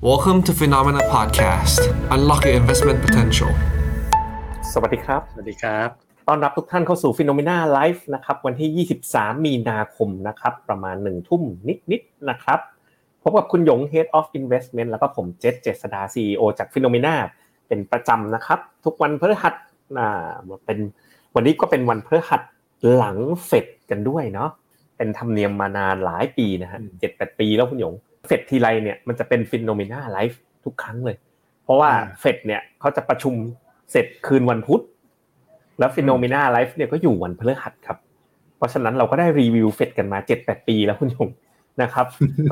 Welcome to Phenomena Podcast. Unlock your investment potential. สวัสดีครับสวัสดีครับต้อนรับทุกท่านเข้าสู่ Phenomena Live นะครับวันที่23มีนาคมนะครับประมาณ 1:00 นนิดๆนะครับพบกับคุณหยง Head of Investment แล้วก็ผมเจษเจษฎา CEO จาก Phenomena เป็นประจำนะครับทุกวันพฤหัสเป็นวันนี้ก็เป็นวันพฤหัสหลังเฟดกันด้วยเนาะเป็นธรรมเนียมมานานหลายปีนะฮะ 7-8 ปีแล้วคุณหยงเฟดทีไรเนี่ยมันจะเป็น Phenomena Live ทุกครั้งเลยเพราะว่าเฟดเนี่ยเขาจะประชุมเสร็จคืนวันพุธแล้ว Phenomena Live เนี่ยก็อยู่วันพฤหัสครับเพราะฉะนั้นเราก็ได้รีวิวเฟดกันมา 7-8 ปีแล้วคุณยงนะครับ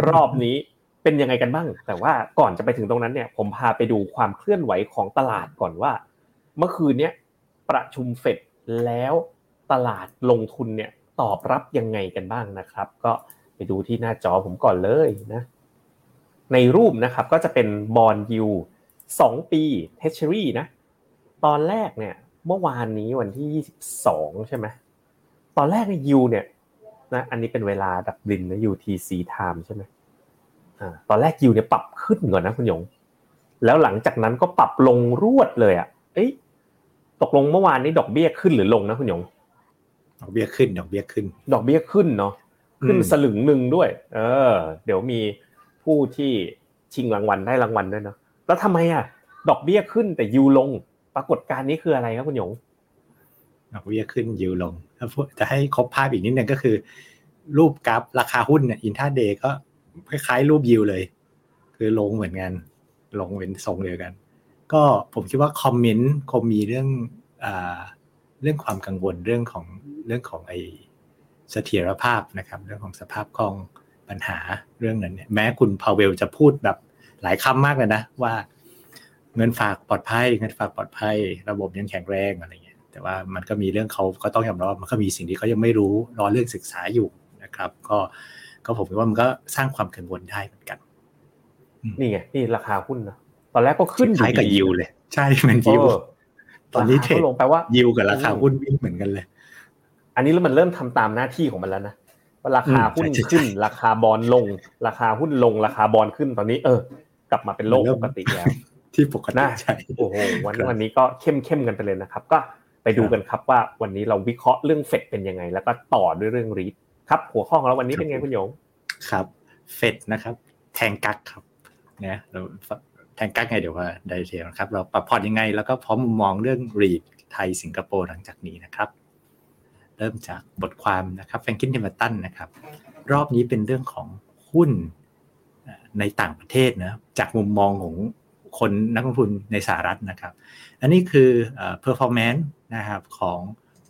รอบนี้เป็นยังไงกันบ้างแต่ว่าก่อนจะไปถึงตรงนั้นเนี่ยผมพาไปดูความเคลื่อนไหวของตลาดก่อนว่าเมื่อคืนเนี้ยประชุมเฟดแล้วตลาดลงทุนเนี่ยตอบรับยังไงกันบ้างนะครับก็ไปดูที่หน้าจอผมก่อนเลยนะในรูปนะครับก็จะเป็นบอนด์ยิว2ปีเทเชอรี่นะตอนแรกเนี่ยเมื่อวานนี้วันที่22ใช่มั้ยตอนแรกเนี่ยยิวเนี่ยนะอันนี้เป็นเวลาดับลินนะ UTC time ใช่มั้ยตอนแรกยิวเนี่ยปรับขึ้นก่อนนะคุณหยงแล้วหลังจากนั้นก็ปรับลงรวดเลยอ่ะเอ้ยตกลงเมื่อวานนี้ดอกเบี้ยขึ้นหรือลงนะคุณหยงดอกเบี้ยขึ้นเนาะขึ้นสลึงนึงด้วยเดี๋ยวมีผู้ที่ชิงรางวัลได้รางวัลด้วยเนาะแล้วทำไมอ่ะดอกเบี้ยขึ้นแต่ยิวลงปรากฏการณ์นี้คืออะไรครับคุณหยงดอกเบี้ยขึ้นยิวลงจะให้ครบภาพอีกนิดนึงก็คือรูปกราฟราคาหุ้นเนี่ยอินทราเดย์ก็คล้ายๆรูปยิวเลยคือลงเหมือนกันลงเป็นทรงเดียวกันก็ผมคิดว่าคอมเมนต์คงมีเรื่องความกังวลเรื่องของไอ้เสถียรภาพนะครับเรื่องของสภาพคล่องปัญหาเรื่องนั้นเนี่ยแม้คุณพาวเวลจะพูดแบบหลายคำมากเลยนะว่าเงินฝากปลอดภัยระบบยังแข็งแรงอะไรเงี้ยแต่ว่ามันก็มีเรื่องเขาก็ต้องยอมรับมันก็มีสิ่งที่เขายังไม่รู้รอเรื่องศึกษาอยู่นะครับก็ผมคิดว่ามันก็สร้างความกังวลได้เหมือนกันนี่ไงนี่ราคาหุ้นนะตอนแรกก็ขึ้นอยู่ดีกับยิวเลยใช่มันยิวตอนนี้เทรดลงไปว่ายิวกับราคาหุ้นวิ่งเหมือนกันเลยอันนี้แล้วมันเริ่มทำตามหน้าที่ของมันแล้วนะราคาหุ้นขึ้นราคาบอนด์ลงราคาหุ้นลงราคาบอนด์ขึ้นตอนนี้กลับมาเป็นโลกปกติแล้วที่ปกติใช่โอ้โหวันนี้ก็เข้มกันไปเลยนะครับก็ไปดูกันครับว่าวันนี้เราวิเคราะห์เรื่องเฟดเป็นยังไงแล้วก็ต่อด้วยเรื่องรีทครับหัวข้อของเราวันนี้เป็นไงคุณหยงครับเฟดนะครับแทงกั๊กครับนะเราแทงกั๊กไงเดี๋ยวว่าได้เทลครับเราปรับพอร์ตยังไงแล้วก็พร้อมมองเรื่องรีทไทยสิงคโปร์หลังจากนี้นะครับเริ่มจากบทความนะครับ Franklin Templeton นะครับรอบนี้เป็นเรื่องของหุ้นในต่างประเทศนะจากมุมมองของคนนักลงทุนในสหรัฐนะครับอันนี้คือperformance นะครับของ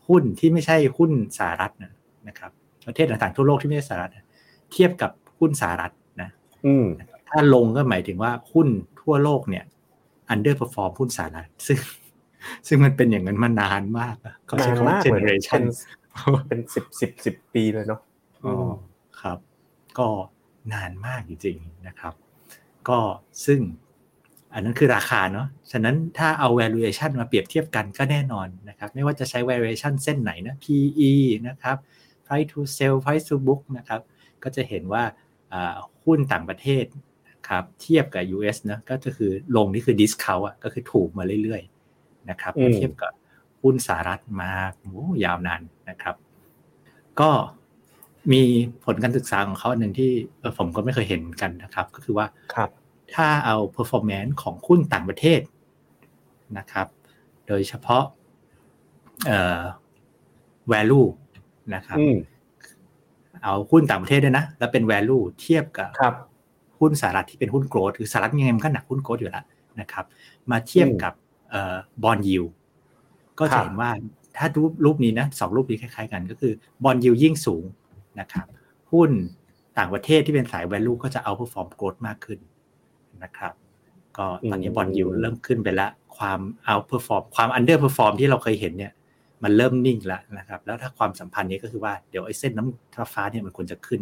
หุ้นที่ไม่ใช่หุ้นสหรัฐนะครับประเทศต่างๆทั่วโลกที่ไม่ใช่สหรัฐเทียบกับหุ้นสหรัฐนะถ้าลงก็หมายถึงว่าหุ้นทั่วโลกเนี่ย underperform หุ้นสหรัฐซึ่งมันเป็นอย่างนั้นมานานมากเขาใช้คำว่า generation เป็น10ปีเลยเนาะอ๋อครับก็นานมากจริงๆนะครับก็ซึ่งอันนั้นคือราคาเนาะฉะนั้นถ้าเอา valuation มาเปรียบเทียบกันก็แน่นอนนะครับไม่ว่าจะใช้ valuation เส้นไหนนะ PE นะครับ price to sell price to book นะครับก็จะเห็นว่าหุ้นต่างประเทศนะครับเทียบกับ US นะก็คือลงนี่คือ discount อ่ะก็คือถูกมาเรื่อยๆนะครับเทียบกับหุ้นสหรัฐมายาวนานนะครับก็มีผลการศึกษาของเขาอันนึงที่ผมก็ไม่เคยเห็นกันนะครับก็คือว่าถ้าเอา performance ของหุ้นต่างประเทศนะครับโดยเฉพาะvalue นะครับเอาหุ้นต่างประเทศด้วยนะแล้วเป็น value เทียบกับหุ้นสหรัฐที่เป็นหุ้น growth คือสหรัฐยังไงมันก็หนักหุ้น growth อยู่แล้วนะครับมาเทียบกับบอนด์ยิลด์ก็จะเห็นว่าถ้ารูปนี้นะ2รูปนี้คล้ายๆกันก็คือบอนด์ยิลด์ยิ่งสูงนะครับหุ้นต่างประเทศที่เป็นสาย value ก็จะเอา perform growth มากขึ้นนะครับก็ตอนนี้บอนด์ยิลด์เริ่มขึ้นไปแล้วความเอา perform ความ under perform ที่เราเคยเห็นเนี่ยมันเริ่มนิ่งแล้วนะครับแล้วถ้าความสัมพันธ์นี้ก็คือว่าเดี๋ยวไอ้เส้นน้ำฟ้าเนี่ยมันควรจะขึ้น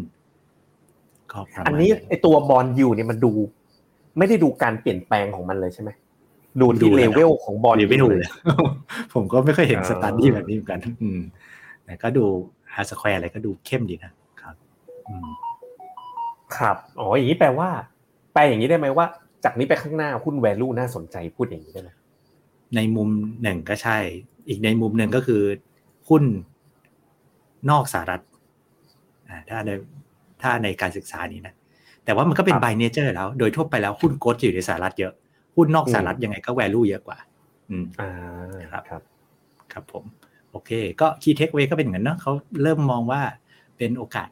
ก็อันนี้ไอ้ตัวบอนด์ยิลด์เนี่ยมันดูไม่ได้ดูการเปลี่ยนแปลงของมันเลยใช่มั้ยดูเลเวลของบอนด์อยู่ไม่ดูเลยผมก็ไม่เคยเห็นสตั๊ดดี้แบบนี้เหมือนกันแต่ก็ดูฮาสแควร์อะไรก็ดูเข้มดีนะครับครับอ๋ออย่างนี้แปลว่าอย่างนี้ได้ไหมว่า จากนี้ไปข้างหน้าหุ้น value น่าสนใจพูดอย่างนี้ได้ไหมในมุมหนึ่งก็ใช่อีกในมุมหนึ่งก็คือหุ้นนอกสหรัฐถ้าในการศึกษานี้นะแต่ว่ามันก็เป็น by nature แล้วโดยทั่วไปแล้วหุ้นโกลด์จะอยู่ในสหรัฐเยอะหุ้นนอกสหรัฐยังไงก็ value เยอะกว่าครับผมโอเคก็ key takeaway ก็เป็นอย่างนั้นเนาะเขาเริ่มมองว่าเป็นโอกาส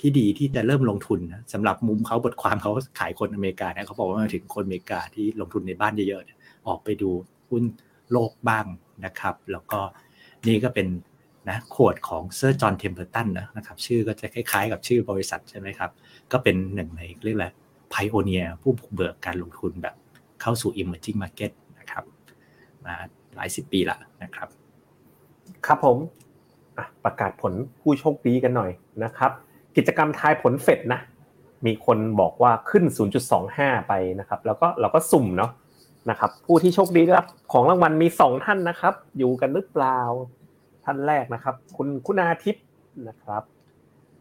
ที่ดีที่จะเริ่มลงทุนนะสำหรับมุมเขาบทความเขาขายคนอเมริกานะเขาบอกว่ามาถึงคนอเมริกาที่ลงทุนในบ้านเยอะๆออกไปดูหุ้นโลกบ้างนะครับแล้วก็นี่ก็เป็นนะโค้ดของเซอร์จอห์นเทมเพิลตันนะครับชื่อก็จะคล้ายๆกับชื่อบริษัทใช่ไหมครับก็เป็นหนึ่งในเรียกว่าไพโอเนียร์ผู้บุกเบิกการลงทุนแบบเข้าสู่ emerging market นะครับมาหลายสิบปีละนะครับครับผมประกาศผลผู้โชคดีกันหน่อยนะครับกิจกรรมทายผลเฟดนะมีคนบอกว่าขึ้น 0.25 ไปนะครับแล้วก็เราก็สุ่มเนาะนะครับผู้ที่โชคดีได้รับของรางวัลมี2ท่านนะครับอยู่กันหรือเปล่าท่านแรกนะครับคุณคุณอาทิตย์นะครับ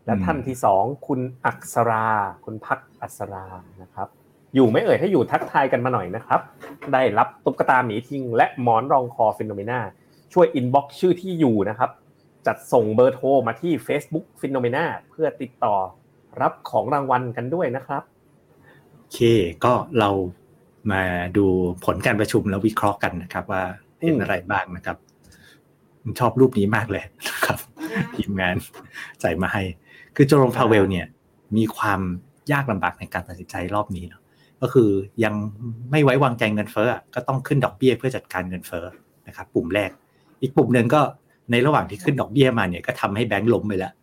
และท่านที่2คุณอักษราคุณพักอักษรานะครับอยู่ไม่เอ่ยถ้าอยู่ทักทายกันมาหน่อยนะครับได้รับตุ๊กตาหมีทิ้งและหมอนรองคอ Phenomena ช่วย inbox ชื่อที่อยู่นะครับจัดส่งเบอร์โทรมาที่ Facebook Phenomena เพื่อติดต่อรับของรางวัลกันด้วยนะครับโอเคก็เรามาดูผลการประชุมแล้ววิเคราะห์กันนะครับว่าเห็นอะไรบ้างนะครับชอบรูปนี้มากเลยนะครับทีมงานใส่มาให้คือโจโรมพาเวลเนี่ยมีความยากลำบากในการตัดสินใจรอบนี้เนาะก็คือยังไม่ไว้วางใจเงินเฟ้อก็ต้องขึ้นดอกเบี้ยเพื่อจัดการเงินเฟ้อนะครับปุ่มแรกอีกปุ่มนึงก็ในระหว่างที่ขึ้นดอกเบี้ยมาเนี่ยก็ทำให้แบงก์ล้มไปแล้ว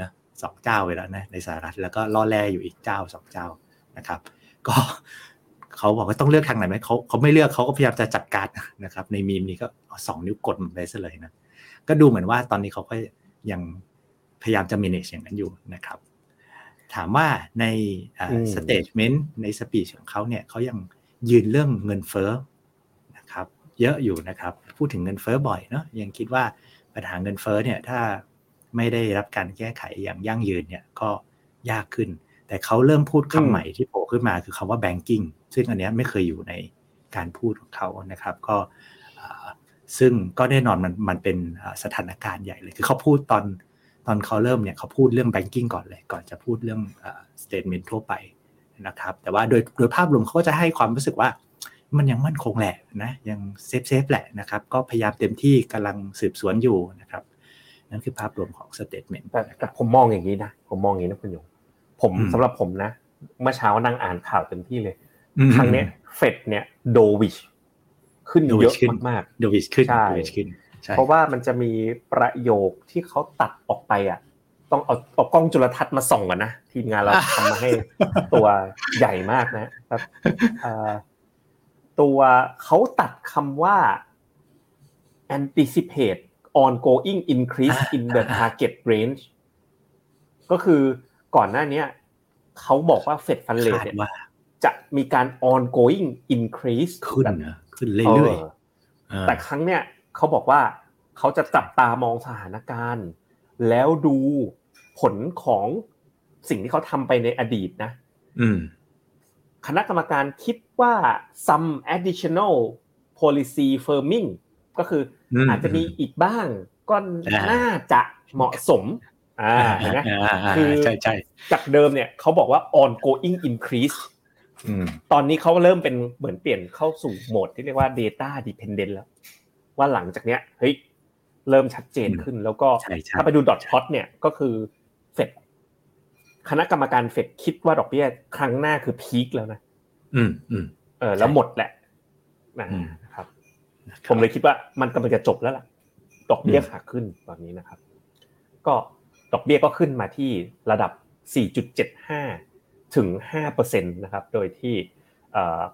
นะสองเจ้าไปแล้วนะในสหรัฐแล้วก็ล่อแร่อยู่อีกเจ้าสองเจ้านะครับก็เขาบอกว่าต้องเลือกทางไหนไหมเขาไม่เลือกเขาก็พยายามจะจัดการนะครับในมีมนี้ก็เอาสองนิ้วกดมันไปซะเลยนะก็ดูเหมือนว่าตอนนี้เขาก็ยังพยายามจะ manage อย่างนั้นอยู่นะครับถามว่าในstatement ใน speech ของเขาเนี่ยเขายังยืนเรื่องเงินเฟ้อนะครับเยอะอยู่นะครับพูดถึงเงินเฟ้อบ่อยเนาะยังคิดว่าปัญหาเงินเฟ้อเนี่ยถ้าไม่ได้รับการแก้ไขอย่างยั่งยืนเนี่ยก็ยากขึ้นแต่เขาเริ่มพูดคำใหม่ที่โผล่ขึ้นมาคือคำว่า banking ซึ่งอันนี้ไม่เคยอยู่ในการพูดของเขานะครับก็ซึ่งก็แน่นอนมันเป็นสถานการณ์ใหญ่เลยคือเขาพูดตอนเขาเริ่มเนี่ยเขาพูดเรื่อง banking ก่อนเลยก่อนจะพูดเรื่อง statement ทั่วไปนะครับแต่ว่าโดยภาพรวมเขาก็จะให้ความรู้สึกว่ามันยังมั่นคงแหละนะยังเซฟแหละนะครับก็พยายามเต็มที่กำลังสืบสวนอยู่นะครับนั่นคือภาพรวมของสเตทเมนต์แต่ผมมองอย่างนี้นะคุณยงผมสำหรับผมนะเมื่อเช้านั่งอ่านข่าวเต็มที่เลยครั้งนี้เฟดเนี่ยโดวิชขึ้นเยอะมากๆโดวิชขึ้นใช่เพราะว่ามันจะมีประโยคที่เขาตัดออกไปอ่ะต้องเอากล้องจุลทรรศน์มาส่องก่อนนะทีมงานเราทำมาให้ตัวใหญ่มากนะตัวเขาตัดคำว่า anticipate ongoing increase in the target range ก็คือก่อนหน้านี้เขาบอกว่า Fed Fund Rate เนี่ยจะมีการ ongoing increase ขึ้นเรื่อยๆแต่ครั้งเนี้ยเขาบอกว่าเขาจะจับตามองสถานการณ์แล้วดูผลของสิ่งที่เขาทำไปในอดีตนะคณะกรรมการคิดว่า some additional policy firming ก็คืออาจจะมีอีกบ้างก็น่าจะเหมาะสมเห็นไหมคือจากเดิมเนี่ยเขาบอกว่า ongoing increase ตอนนี้เขาเริ่มเป็นเหมือนเปลี่ยนเข้าสู่โหมดที่เรียกว่า data dependent แล้วว่าหลังจากเนี้ยเฮ้ยเริ่มชัดเจนขึ้นแล้วก็ถ้าไปดู dot plot เนี่ยก็คือเสร็จคณะกรรมการเฟดคิดว่าดอกเบี้ยครั้งหน้าคือพีคแล้วนะแล้วหมดแหละนะครับผมเลยคิดว่ามันกำลังจะจบแล้วล่ะดอกเบี้ยขาขึ้นตอนนี้นะครับก็ดอกเบี้ยก็ขึ้นมาที่ระดับ 4.75 ถึง 5% นะครับโดยที่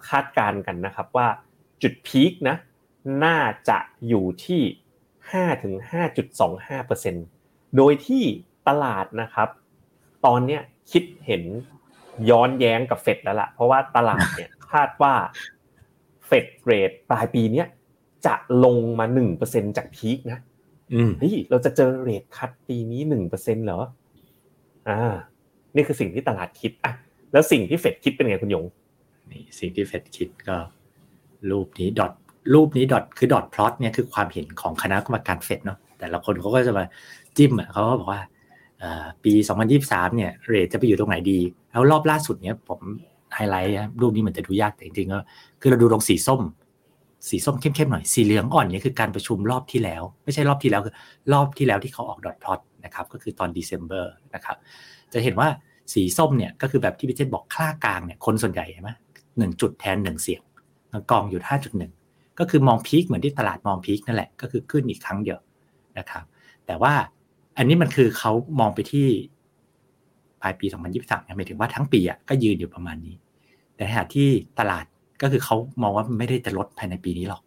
คาดการณ์กันนะครับว่าจุดพีคนะน่าจะอยู่ที่ 5 ถึง 5.25% โดยที่ตลาดนะครับตอนนี้คิดเห็นย้อนแย้งกับเฟดแล้วล่ะเพราะว่าตลาดเนี่ยคาดว่าเฟดเรทปลายปีนี้จะลงมา 1% จากพีคนะเฮ้ยเราจะเจอเรทคัทปีนี้ 1% เหรอนี่คือสิ่งที่ตลาดคิดอ่ะแล้วสิ่งที่เฟดคิดเป็นไงคุณหยง นี่สิ่งที่เฟดคิดก็รูปนี้ดอทคือดอทพลอตเนี่ยคือความเห็นของคณะกรรมการเฟดเนาะแต่ละคนเขาก็จะมาจิ้มอ่ะเขาก็บอกว่าปี2023เนี่ยเรทจะไปอยู่ตรงไหนดีแล้วรอบล่าสุดเนี่ยผมไฮไลท์รูปนี้เหมือนจะดูยากแต่จริงๆก็คือเราดูตรงสีส้มเข้มๆหน่อยสีเหลืองอ่อนเนี่ยคือการประชุมรอบที่แล้วไม่ใช่รอบที่แล้วคือรอบที่แล้วที่เขาออกดอทพลอตนะครับก็คือตอน December นะครับจะเห็นว่าสีส้มเนี่ยก็คือแบบที่พี่เจษบอกค่ากลางเนี่ยคนส่วนใหญ่ใช่มั้ย1จุดแทน1เสียงกองอยู่ 5.1 ก็คือมองพีคเหมือนที่ตลาดมองพีคนั่นแหละก็คือขึ้นอีกครั้งเดียวนะครับแต่ว่าอันนี้มันคือเขามองไปที่ปลายปี2023นะหมายถึงว่าทั้งปีอ่ะก็ยืนอยู่ประมาณนี้แต่หากที่ตลาดก็คือเขามองว่าไม่ได้จะลดภายในปีนี้หรอก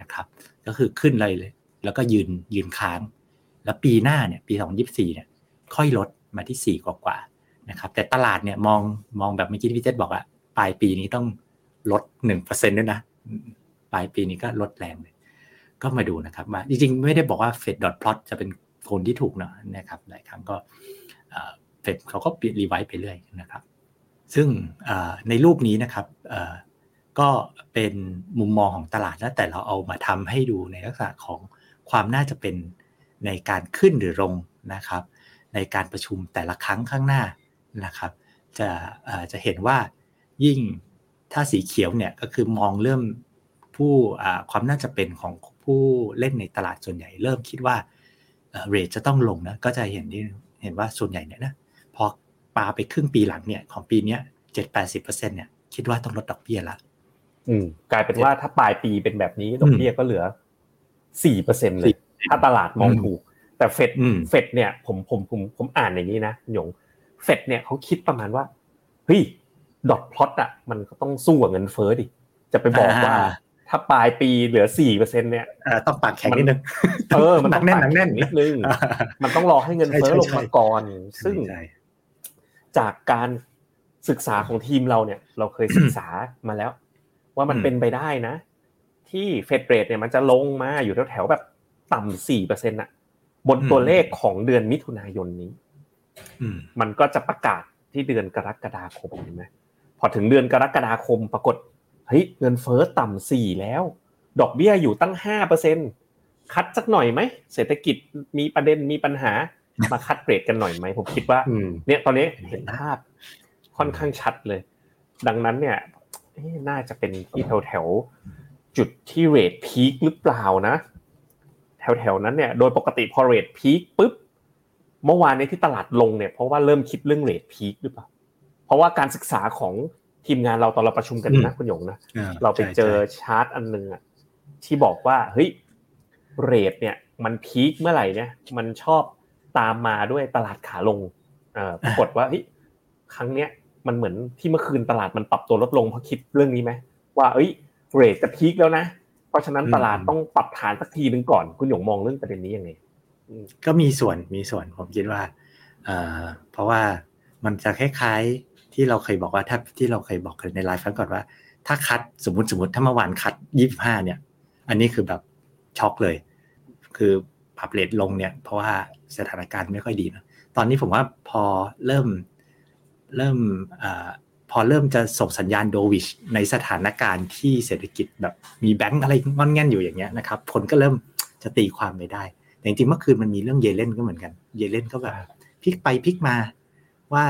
นะครับก็คือขึ้นเลยแล้วก็ยืนค้างแล้วปีหน้าเนี่ยปี2024เนี่ยค่อยลดมาที่4กว่าๆนะครับแต่ตลาดเนี่ยมองแบบเมื่อกี้ที่พี่เจษบอกอ่ะปลายปีนี้ต้องลด 1% ด้วยนะปลายปีนี้ก็ลดแรงเลยก็มาดูนะครับว่าจริงๆไม่ได้บอกว่า Fed dot plot จะเป็นคนที่ถูกเนาะนะครับหลายครั้งก็เฟดเขาก็รีไวซ์ไปเรื่อยนะครับซึ่งในรูปนี้นะครับก็เป็นมุมมองของตลาดแล้วแต่เราเอามาทำให้ดูในลักษณะของความน่าจะเป็นในการขึ้นหรือลงนะครับในการประชุมแต่ละครั้งข้างหน้านะครับจะเห็นว่ายิ่งถ้าสีเขียวเนี่ยก็คือมองเริ่มผู้ความน่าจะเป็นของผู้เล่นในตลาดส่วนใหญ่เริ่มคิดว่าเรทจะต้องลงนะก็จะเห็นว่าส่วนใหญ่เนี่ยนะพอปาไปครึ่งปีหลังเนี่ยของปีเนี้ย 7-80% เนี่ยคิดว่าต้องลดดอกเบี้ยละกลายเป็นว่าถ้าปลายปีเป็นแบบนี้ดอกเบี้ยก็เหลือ 4% เลยถ้าตลาดมองถูกแต่เฟดเนี่ยผมอ่านอย่างนี้นะหยงเฟดเนี่ยเขาคิดประมาณว่าเฮ้ยดอทพลอตอ่ะมันก็ต้องสู้กับเงินเฟ้อดิจะไปบอกว่าถ้าปลายปีเหลือ 4% เนี่ยต้องปากแข็งนิดนึงมันต้องหนักแน่นนิดนึงมันต้องรอให้เงินเฟ้อลงมาก่อนซึ่งจากการศึกษาของทีมเราเนี่ยเราเคยศึกษามาแล้วว่ามันเป็นไปได้นะที่เฟดเรทเนี่ยมันจะลงมาอยู่แถวๆแบบต่ำ 4% น่ะบนตัวเลขของเดือนมิถุนายนนี้มันก็จะประกาศที่เดือนกรกฎาคมเห็นมั้ยพอถึงเดือนกรกฎาคมปรากฏเฮ้ยเงินเฟ้อต่ำ4แล้วดอกเบี้ยอยู่ตั้ง 5% คัดสักหน่อยมั้ยเศรษฐกิจมีประเด็นมีปัญหามาคัดเรทกันหน่อยมั้ยผมคิดว่าเนี่ยตอนนี้เห็นภาพค่อนข้างชัดเลยดังนั้นเนี่ยน่าจะเป็นที่แถวๆจุดที่เรทพีคหรือเปล่านะแถวๆนั้นเนี่ยโดยปกติพอเรทพีคปุ๊บเมื่อวานนี้ที่ตลาดลงเนี่ยเพราะว่าเริ่มคิดเรื่องเรทพีคหรือเปล่าเพราะว่าการศึกษาของทีมงานเราตอนเราประชุมกันนะคุณหยงนะเราไปเจอชาร์ตอันนึงอ่ะที่บอกว่าเฮ้ยเรทเนี่ยมันพีคเมื่อไหร่เนี่ยมันชอบตามมาด้วยตลาดขาลงปรากฏว่าเฮ้ยครั้งเนี้ยมันเหมือนที่เมื่อคืนตลาดมันปรับตัวลดลงเพราะคิดเรื่องนี้มั้ยว่าเอ้ยเรทจะพีคแล้วนะเพราะฉะนั้นตลาดต้องปรับฐานสักทีนึงก่อนคุณหยงมองเรื่องประเด็นนี้ยังไงก็มีส่วนผมคิดว่าเพราะว่ามันจะคล้ายๆที่เราเคยบอกว่าถ้าที่เราเคยบอกกันในไลฟ์ครั้งก่อนว่าถ้าคัดสมมุติถ้าเมื่อวานคัด25เนี่ยอันนี้คือแบบช็อกเลยคือปรับเรทลงเนี่ยเพราะว่าสถานการณ์ไม่ค่อยดีนะตอนนี้ผมว่าพอเริ่มพอเริ่มจะส่งสัญญาณโดวิชในสถานการณ์ที่เศรษฐกิจแบบมีแบงค์อะไรงอนแง่นอยู่อย่างเงี้ยนะครับคนก็เริ่มจะตีความไม่ได้แต่จริงๆเมื่อคืนมันมีเรื่องเยเลนก็เหมือนกันเยเลนก็แบบพลิกไปพลิกมาว่า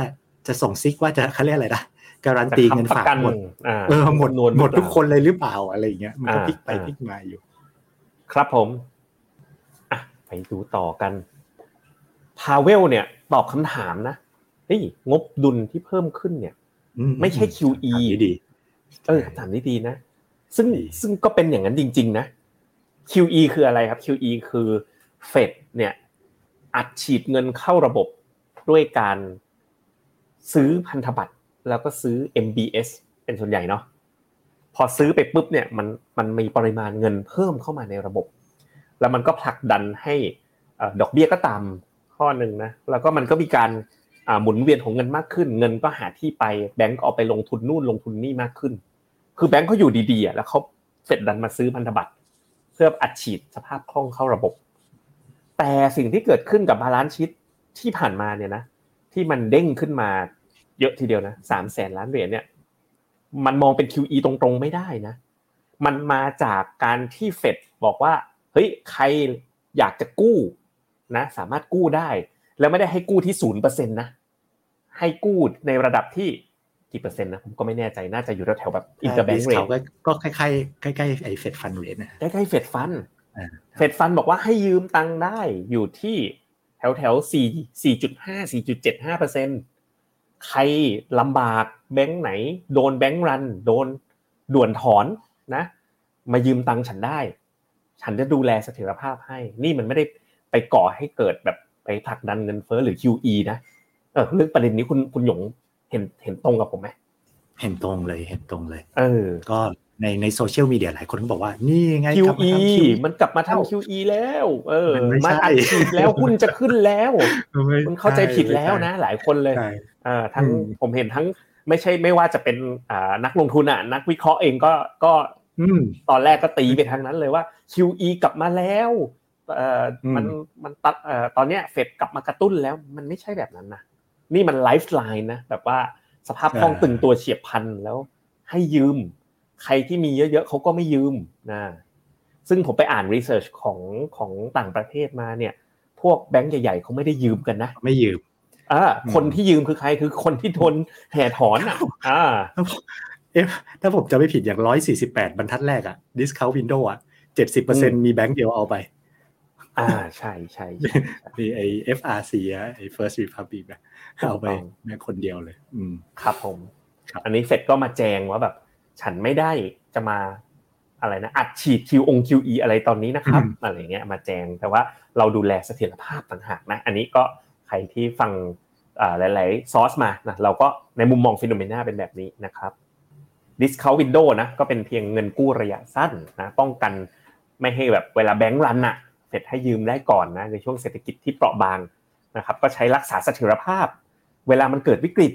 จะส่งซิกว่าจะเขาเรียกอะไรนะการันตีเงินฝากหมดทุกคนเลยหรือเปล่าอะไรอย่างเงี้ยมันก็พลิกไปพลิกมาอยู่ครับผมอ่ะไปดูต่อกันพาเวลเนี่ยตอบคำถามนะนี่งบดุลที่เพิ่มขึ้นเนี่ยไม่ใช่ QE ดีถามดีๆนะซึ่งก็เป็นอย่างนั้นจริงๆนะ QE คืออะไรครับ QE คือเฟดเนี่ยอัดฉีดเงินเข้าระบบด้วยการซื้อพันธบัตรแล้วก็ซื้อ MBS เป็นส่วนใหญ่เนาะพอซื้อไปปุ๊บเนี่ยมันมีปริมาณเงินเพิ่มเข้ามาในระบบแล้วมันก็ผลักดันให้ดอกเบี้ยก็ตามข้อนึงนะแล้วก็มันก็มีการหมุนเวียนของเงินมากขึ้นเงินก็หาที่ไปแบงก์ก็เอาไปลงทุนนู่นลงทุนนี่มากขึ้นคือแบงก์เขาอยู่ดีๆแล้วเขาเฟดดันมาซื้อพันธบัตรเพื่ออัดฉีดสภาพคล่องเข้าระบบแต่สิ่งที่เกิดขึ้นกับบาลานซ์ชีทที่ผ่านมาเนี่ยนะที่มันเด้งขึ้นมาเยอะทีเดียวนะ300,000 ล้านเหรียญเนี่ย มันมองเป็น QE ตรงๆไม่ได้นะมันมาจากการที่เฟดบอกว่าเฮ้ยใครอยากจะกู้นะสามารถกู้ได้แล้วไม่ได้ให้กู้ที่ 0% นะให้กู้ในระดับที่กี่เปอร์เซ็นต์นะผมก็ไม่แน่ใจน่าจะอยู่แถวๆแบบ interbank rate ก็คล้ายๆใกล้ๆไอ้ Fed Fund rate นะใกล้ๆ Fed Fund Fed Fund บอกว่าให้ยืมตังค์ได้อยู่ที่แถวๆ4.75% ใครลำบากแบงค์ไหนโดนแบงค์รันโดนด่วนถอนนะมายืมตังค์ฉันได้ฉันจะดูแลเสถียรภาพให้นี่มันไม่ได้ไปก่อให้เกิดแบบไปผลักดันเงินเฟ้อหรือ QE นะเรื่องประเด็นนี้คุณหยงเห็นตรงกับผมมั้ยเห็นตรงเลยก็ในโซเชียลมีเดียหลายคนก็บอกว่านี่ไง QE มันกลับมาทำ QE แล้วมันอัดฉีดแล้วหุ้นจะขึ้นแล้วมันเข้าใจผิดแล้วนะหลายคนเลยทั้งผมเห็นทั้งไม่ใช่ไม่ว่าจะเป็นนักลงทุนอ่ะนักวิเคราะห์เองก็ตอนแรกก็ตีไปทางนั้นเลยว่า QE กลับมาแล้วมันตัดตอนเนี้ยเฟดกลับมากระตุ้นแล้วมันไม่ใช่แบบนั้นนะนี่มันไลฟ์ไลน์นะแบบว่าสภาพคล่องตึงตัวเฉียบพลันแล้วให้ยืมใครที่มีเยอะๆเขาก็ไม่ยืมนะซึ่งผมไปอ่านรีเสิร์ชของต่างประเทศมาเนี่ยพวกแบงค์ใหญ่ๆเขาไม่ได้ยืมกันนะไม่ยืมคนที่ยืมคือใครคือคนที่ทนแห่ถอนถ้าผมจะไม่ผิดอย่าง148บรรทัดแรกอ่ะ Discount Window อ่ะ 70% มีแบงค์เดียวเอาไปใช่ๆๆนี่ไอ้ FRC อ่ะไอ้ First Republic อ่ะเอาไปแม่คนเดียวเลยครับผมอันนี้เฟดก็มาแจงว่าแบบฉันไม่ได้จะมาอะไรนะอัดฉีด QE อะไรตอนนี้นะครับอะไรเงี้ยมาแจงแต่ว่าเราดูแลเสถียรภาพต่างหากนะอันนี้ก็ใครที่ฟังหลายๆซอร์สมานะเราก็ในมุมมอง Phenomena เป็นแบบนี้นะครับ Discount Window นะก็เป็นเพียงเงินกู้ระยะสั้นนะป้องกันไม่ให้แบบเวลาแบงค์รันน่ะเฟดให้ยืมได้ก่อนนะในช่วงเศรษฐกิจที่เปราะบางนะครับก็ใช้รักษาเสถียรภาพเวลามันเกิดวิกฤต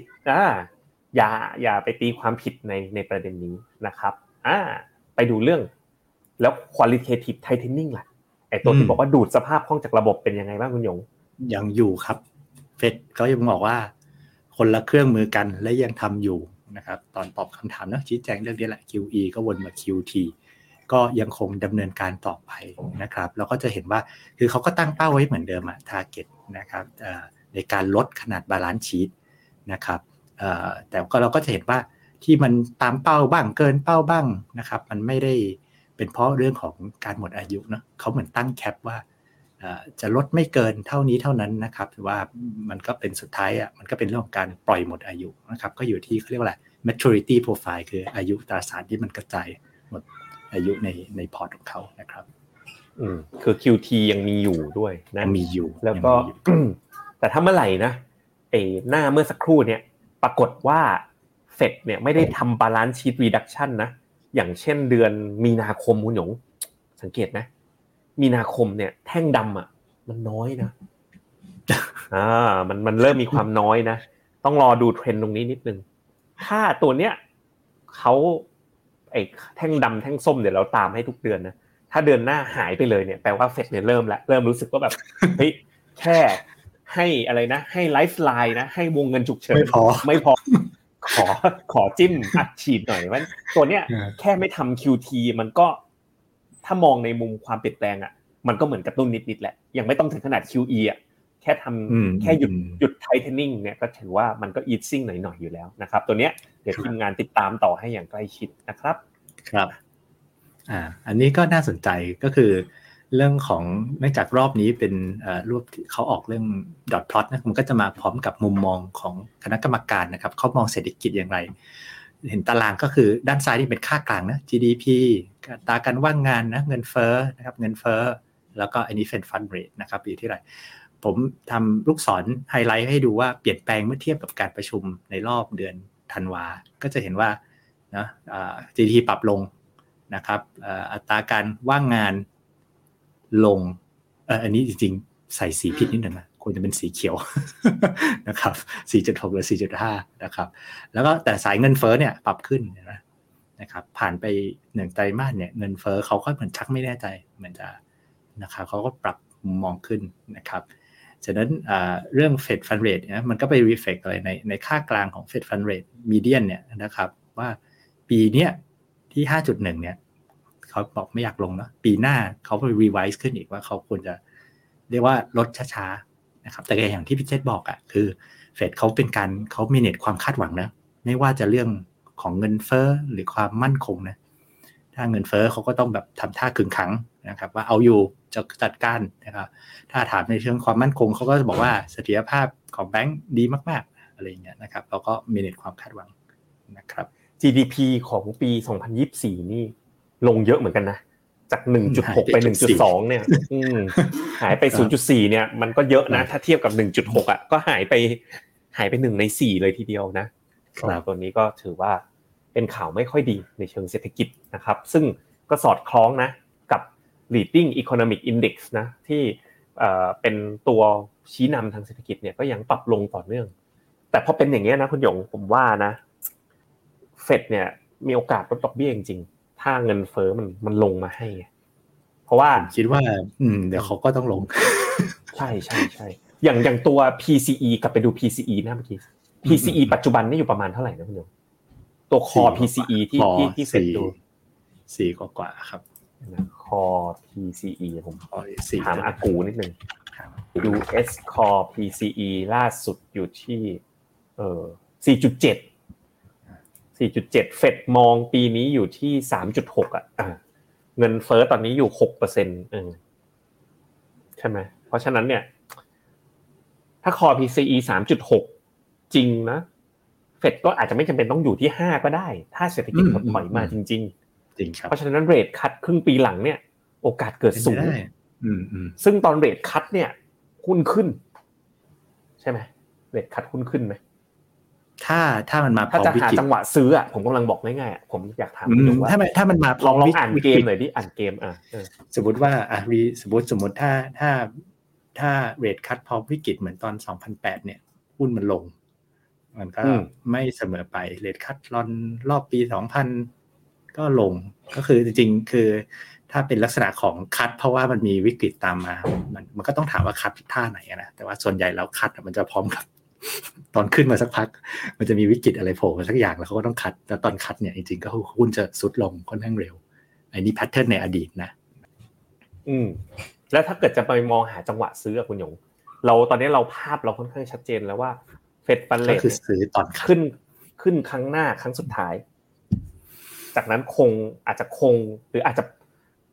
อย่าไปตีความผิดในประเด็นนี้นะครับไปดูเรื่องแล้ว qualitative tightening ล่ะไอ้ตัวที่บอกว่าดูดสภาพคล่องจากระบบเป็นยังไงบ้างคุณหยงยังอยู่ครับเฟดเค้ายังบอกว่าคนละเครื่องมือกันและยังทำอยู่นะครับตอนตอบคำถามนะชี้แจงเรื่องนี้แหละ QE ก็วนมา QT ก็ยังคงดำเนินการต่อไปนะครับแล้วก็จะเห็นว่าคือเค้าก็ตั้งเป้าไว้เหมือนเดิมอ่ะ target นะครับในการลดขนาด balance sheet นะครับแต่ก็เราก็จะเห็นว่าที่มันตามเป้าบ้างเกินเป้าบ้างนะครับมันไม่ได้เป็นเพราะเรื่องของการหมดอายุเนาะเขาเหมือนตั้งแคปว่าจะลดไม่เกินเท่านี้เท่านั้นนะครับถือว่ามันก็เป็นสุดท้ายอ่ะมันก็เป็นเรื่องของการปล่อยหมดอายุนะครับก็อยู่ที่เขาเรียกว่าอะไร maturity profile คืออายุตราสารที่มันกระจายหมดอายุในพอร์ตของเขานะครับคือ QT ยังมีอยู่ด้วยนะมีอยู่แล้วก็แต่ถ้าเมื่อไหร่นะไอ้หน้าเมื่อสักครู่เนี่ยปรากฏว่าเฟดเนี่ยไม่ได้ทำ balance sheet reduction นะอย่างเช่นเดือนมีนาคมคุณหยงสังเกตนะมีนาคมเนี่ยแท่งดำอ่ะมันน้อยนะมันเริ่มมีความน้อยนะต้องรอดูเทรนด์ตรงนี้นิดนึงถ้าตัวเนี้ยเขาไอ้แท่งดำแท่งส้มเดี๋ยวเราตามให้ทุกเดือนนะถ้าเดือนหน้าหายไปเลยเนี่ยแปลว่าเฟดเนี่ยเริ่มรู้สึกว่าแบบเฮ้ยแค่ให้อะไรนะให้ไลฟ์ไลน์นะให้วงเงินฉุกเฉินไม่พอขอจิ้มอัดฉีดหน่อยว่าตัวเนี้ยแค่ไม่ทำ QT มันก็ถ้ามองในมุมความเปลี่ยนแปลงอ่ะมันก็เหมือนกระตุ้นนิดๆแหละยังไม่ต้องถึงขนาด QE อ่ะแค่ทำแค่หยุด tightening เนี่ยก็ถือว่ามันก็ easing หน่อยๆอยู่แล้วนะครับตัวเนี้ยเดี๋ยวทีมงานติดตามต่อให้อย่างใกล้ชิดนะครับครับอันนี้ก็น่าสนใจก็คือเรื่องของเนื่องจากรอบนี้เป็นรูปเขาออกเรื่อง dot plot นะมันก็จะมาพร้อมกับมุมมองของคณะกรรมการนะครับเขามองเศรษฐกิจอย่างไรเห็นตารางก็คือด้านซ้ายนี่เป็นค่ากลางนะ GDP อัตราการว่างงานนะเงินเฟ้อนะครับเงินเฟ้อแล้วก็อันนี้ Fed Fund Rate นะครับอยู่ที่ไรผมทำลูกศรไฮไลท์ให้ดูว่าเปลี่ยนแปลงเมื่อเทียบกับการประชุมในรอบเดือนธันวาก็จะเห็นว่านะ GDP ปรับลงนะครับอัตราการว่างงานลงอันนี้จริงๆใส่สีผิดนิดหนึ่งนะควรจะเป็นสีเขียวนะครับ 4.6 หรือ 4.5 นะครับแล้วก็แต่สายเงินเฟ้อเนี่ยปรับขึ้นนะครับผ่านไป1ไตรมาสเนี่ยเงินเฟ้อเขาก็เหมือนชักไม่แน่ใจเหมือนจะนะครับเขาก็ปรับมุมมองขึ้นนะครับฉะนั้นเรื่อง Fed Fund Rate เนี่ยมันก็ไป reflect อะไรในค่ากลางของ Fed Fund Rate median เนี่ยนะครับว่า ปีเนี้ยที่ 5.1 เนี่ยเขาบอกไม่อยากลงเนาะปีหน้าเขาไปรีไวซ์ขึ้นอีกว่าเขาควรจะเรียกว่าลดช้าๆนะครับแต่อย่างที่พี่เจษบอกอ่ะคือเฟดเขาเป็นการเขาเมเนจความคาดหวังนะไม่ว่าจะเรื่องของเงินเฟ้อหรือความมั่นคงนะถ้าเงินเฟ้อเขาก็ต้องแบบทำท่าขึงขังนะครับว่าเอาอยู่จะจัดการนะครับถ้าถามในเชิงความมั่นคงเขาก็จะบอกว่าเสถียรภาพของแบงก์ดีมากๆอะไรอย่างเงี้ยนะครับเราก็เมเนจความคาดหวังนะครับ GDP ของปี2024นี่ลงเยอะเหมือนกันนะจาก 1.6 ไป 1.2 เนี่ยหายไป 0.4 เนี่ยมันก็เยอะนะถ้าเทียบกับ 1.6 อ่ะก็หายไป1ใน4เลยทีเดียวนะตัวนี้ก็ถือว่าเป็นข่าวไม่ค่อยดีในเชิงเศรษฐกิจนะครับซึ่งก็สอดคล้องนะกับ Leading Economic Index นะที่เป็นตัวชี้นำทางเศรษฐกิจเนี่ยก็ยังปรับลงต่อเนื่องแต่พอเป็นอย่างเงี้ยนะคุณหยงผมว่านะเฟดเนี่ยมีโอกาสลดดอกเบี้ยจริงๆถ้าเงินเฟ้อมันลงมาให้เพราะว่าคิดว่าเดี๋ยวเขาก็ต้องลงใช่ๆๆอย่างตัว PCE กลับไปดู PCE นะเมื่อกี้ PCE ปัจจุบันนี่อยู่ประมาณเท่าไหร่นะคุณหยงตัวคอ PCE ที่เสร็จดู4กว่าๆครับคอ PCE ผมถามอากูนิดนึง US Core PCE ล่าสุดอยู่ที่4.7 เฟดมองปีนี้อยู่ที่ 3.6 อ่ะเงินเฟ้อตอนนี้อยู่ 6% ใช่ไหมเพราะฉะนั้นเนี่ยถ้าคอ PCE 3.6 จริงนะเฟดก็อาจจะไม่จำเป็นต้องอยู่ที่5ก็ได้ถ้าเศรษฐกิจถดถอยมาจริงๆจริงครับเพราะฉะนั้นเรทคัทครึ่งปีหลังเนี่ยโอกาสเกิดสูงซึ่งตอนเรทคัทเนี่ยหุ้นขึ้นใช่ไหมเรทคัทหุ้นขึ้นไหมถ้ามันมาพร้อมวิกฤตถ้าจะหาจังหวะซื้ออ่ะผมกำลังบอกง่ายๆผมอยากถามดูว่าถ้ามันมาพร้อมลองอ่านเกมหน่อยดิอ่านเกมสมมติว่าสมมติถ้าเรทคัทพร้อมวิกฤตเหมือนตอน2008เนี่ยหุ้นมันลงมันก็ไม่เสมอไปเรทคัทรอบปี 2000 ก็ลงก็คือจริงๆคือถ้าเป็นลักษณะของคัทเพราะว่ามันมีวิกฤตตามมามันก็ต้องถามว่าคัทท่าไหนนะแต่ว่าส่วนใหญ่แล้วคัทมันจะพร้อมกับตอนขึ้นมาสักพักมันจะมีวิกฤตอะไรโผล่มาสักอย่างแล้วเขาก็ต้องคัทแล้วตอนคัทเนี่ยจริงๆก็หุ้นจะซุดลงค่อนข้างเร็วอันนี้แพทเทิร์นในอดีตนะแล้วถ้าเกิดจะไปมองหาจังหวะซื้อคุณหยงเราตอนนี้เราภาพเราค่อนข้างชัดเจนแล้วว่าเฟดฟันเรทคือซื้อตอนขึ้นครั้งหน้าครั้งสุดท้ายจากนั้นคงอาจจะคงหรืออาจจะ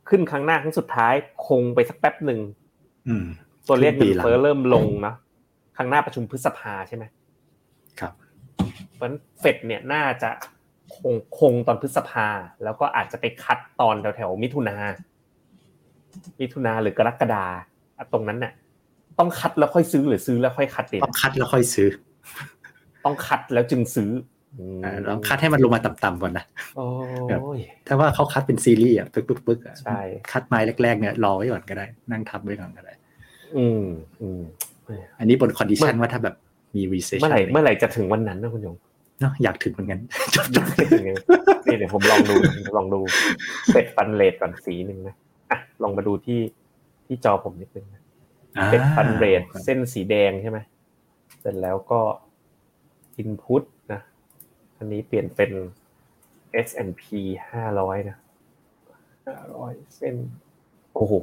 ขึ้นครั้งหน้าครั้งสุดท้ายคงไปสักแป๊บนึงตัวเลขเงินเฟ้อเริ่มลงนะครั้งหน้าประชุมพฤษภาใช่ไหมครับเพราะฉะนั้นเฟดเนี่ยน่าจะคงตอนพฤษภาแล้วก็อาจจะไปคัดตอนแถวมิถุนาหรือกรกฎาคมตรงนั้นน่ะต้องคัดแล้วค่อยซื้อหรือซื้อแล้วค่อยคัดต้องคัดแล้วค่อยซื้อต้องคัดแล้วจึงซื้อต้องคัดให้มันลงมาต่ำๆก่อนนะโอ้ยถ้าว่าเขาคัดเป็นซีรีส์อ่ะปึ๊กๆอ่ะใช่คัดไม้แรกๆเนี่ยรอไว้ก่อนก็ได้นั่งทับไว้ก่อนก็ได้อันนี้บนคอนดิชันว่าถ้าแบบมี recession เมื่อไหร่จะถึงวันนั้นนะคุณหยงเนาะอยากถึงเหมือนกันจบยังไงนี่เดี๋ยวผมลองดูเฟดฟันเรทก่อนสีนึงนะอ่ะลองมาดูที่จอผมนิดนึงนะเฟดฟันเรทเส้นสีแดงใช่ไหมเสร็จแล้วก็ input นะอันนี้เปลี่ยนเป็น S&P 500 นะ500เส้นโอ้โห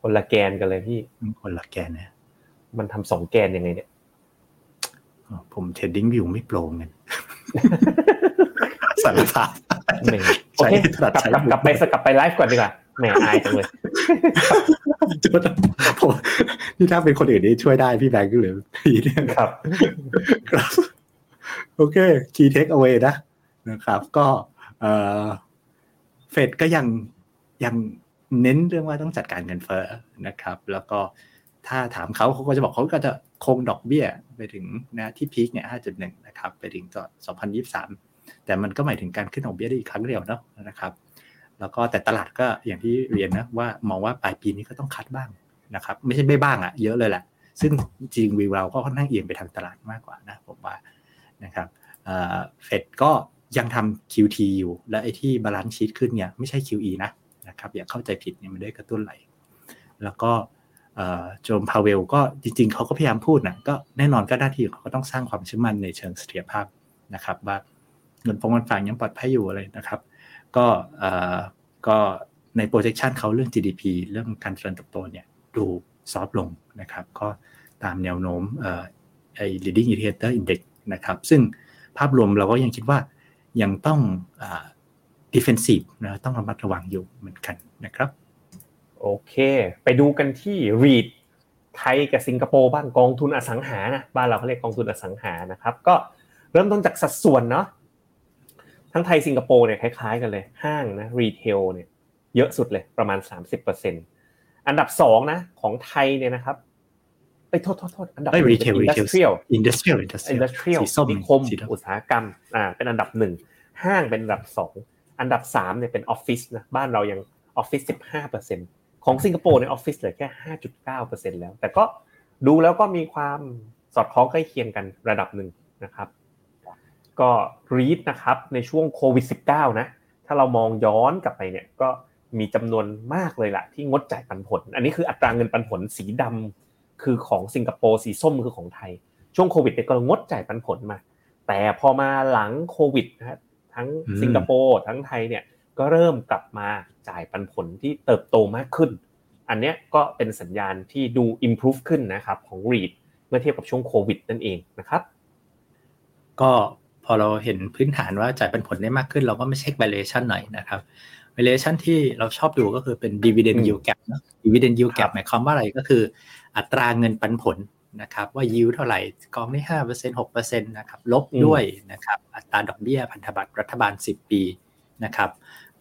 คนละแกนกันเลยพี่คนละแกนนะมันทำ2แกนยังไงเนี่ยผมเทรดดิ้งอยู่ไม่โปร่งกันสารภาพโอเคกลับไปไลฟ์ก่อนดีกว่าแหมอายจังเลยผมนี่ถ้าเป็นคนอื่นนี่ช่วยได้พี่แบงค์ก็เหลือพี่เนี่ยครับโอเค Key Take Away นะครับก็เฟดก็ยังเน้นเรื่องว่าต้องจัดการเงินเฟ้อนะครับแล้วก็ถ้าถามเขาก็จะบอกเขาก็จะคงดอกเบี้ยไปถึงนะที่พีคเนี่ย 5.1 นะครับไปถึงจอ2023แต่มันก็หมายถึงการขึ้นดอกเบี้ยได้อีกครั้งเดียวเนาะนะครับแล้วก็แต่ตลาดก็อย่างที่เรียนนะว่ามองว่าปลายปีนี้ก็ต้องคัดบ้างนะครับไม่ใช่ไม่บ้างอ่ะเยอะเลยแหละซึ่งจริงวิวเราก็ค่อนข้างเอียงไปทางตลาดมากกว่านะผมว่านะครับเฟดก็ยังทำ QT อยู่และไอ้ที่บาลานซ์ชีทขึ้นเนี่ยไม่ใช่ QE นะครับอย่าเข้าใจผิดเนี่ยมันได้กระตุ้นไหลแล้วก็โจมพาเวลก็จริงๆเขาก็พยายามพูดนะก็แน่นอนก็หน้าที่เขาก็ต้องสร้างความเชื่อมั่นในเชิงเสถียรภาพนะครับว่า เงินฝากยังปลอดภัยอยู่อะไรนะครับก็ใน projection เขาเรื่อง GDP เรื่องการเติบโตเนี่ยดูซอฟลงนะครับก็ตามแนวโน้มไอ้ Leading Economic Index นะครับซึ่งภาพรวมเราก็ยังคิดว่ายังต้องdefensive นะต้องระมัดระวังอยู่เหมือนกันนะครับโอเคไปดูกันที่ REIT ไทยกับสิงคโปร์บ้างกองทุนอสังหานะบ้านเราเขาเรียกกองทุนอสังหานะครับก็เริ่มต้นจากสัดส่วนเนาะทั้งไทยสิงคโปร์เนี่ยคล้ายๆกันเลยห้างนะ retail เนี่ยเยอะสุดเลยประมาณ 30% อันดับ2นะของไทยเนี่ยนะครับไปโทษอันดับ industrial นิคมอุตสาหกรรมเป็นอันดับ1ห้างเป็นอันดับ2อันดับ3เนี่ยเป็นออฟฟิศนะบ้านเรายังออฟฟิศ 15% ของสิงคโปร์ในออฟฟิศเหลือแค่ 5.9% แล้วแต่ก็ดูแล้วก็มีความสอดคล้องใกล้เคียงกันระดับหนึ่งนะครับก็รีทนะครับในช่วงโควิด-19 นะถ้าเรามองย้อนกลับไปเนี่ยก็มีจำนวนมากเลยล่ะที่งดจ่ายปันผลอันนี้คืออัตราเงินปันผลสีดำคือของสิงคโปร์สีส้มคือของไทยช่วงโควิดเนี่ยก็งดจ่ายปันผลมาแต่พอมาหลังโควิดนะฮะทั้งสิงคโปร์ทั้งไทยเนี่ยก็เริ่มกลับมาจ่ายปันผลที่เติบโตมากขึ้นอันเนี้ยก็เป็นสัญญาณที่ดู improve ขึ้นนะครับของ REIT เมื่อเทียบกับช่วงโควิดนั่นเองนะครับก็พอเราเห็นพื้นฐานว่าจ่ายปันผลได้มากขึ้นเราก็มาเช็ค valuation หน่อยนะครับ valuation ที่เราชอบดูก็คือเป็น dividend yield gap นะ dividend yield gap หมายความว่าอะไรก็คืออัตราเงินปันผลนะครับว่า yield เท่าไหร่กองนี้ 5% 6% นะครับลบด้วยนะครับอัตราดอกเบี้ยพันธบัตรรัฐบาล10ปีนะครับ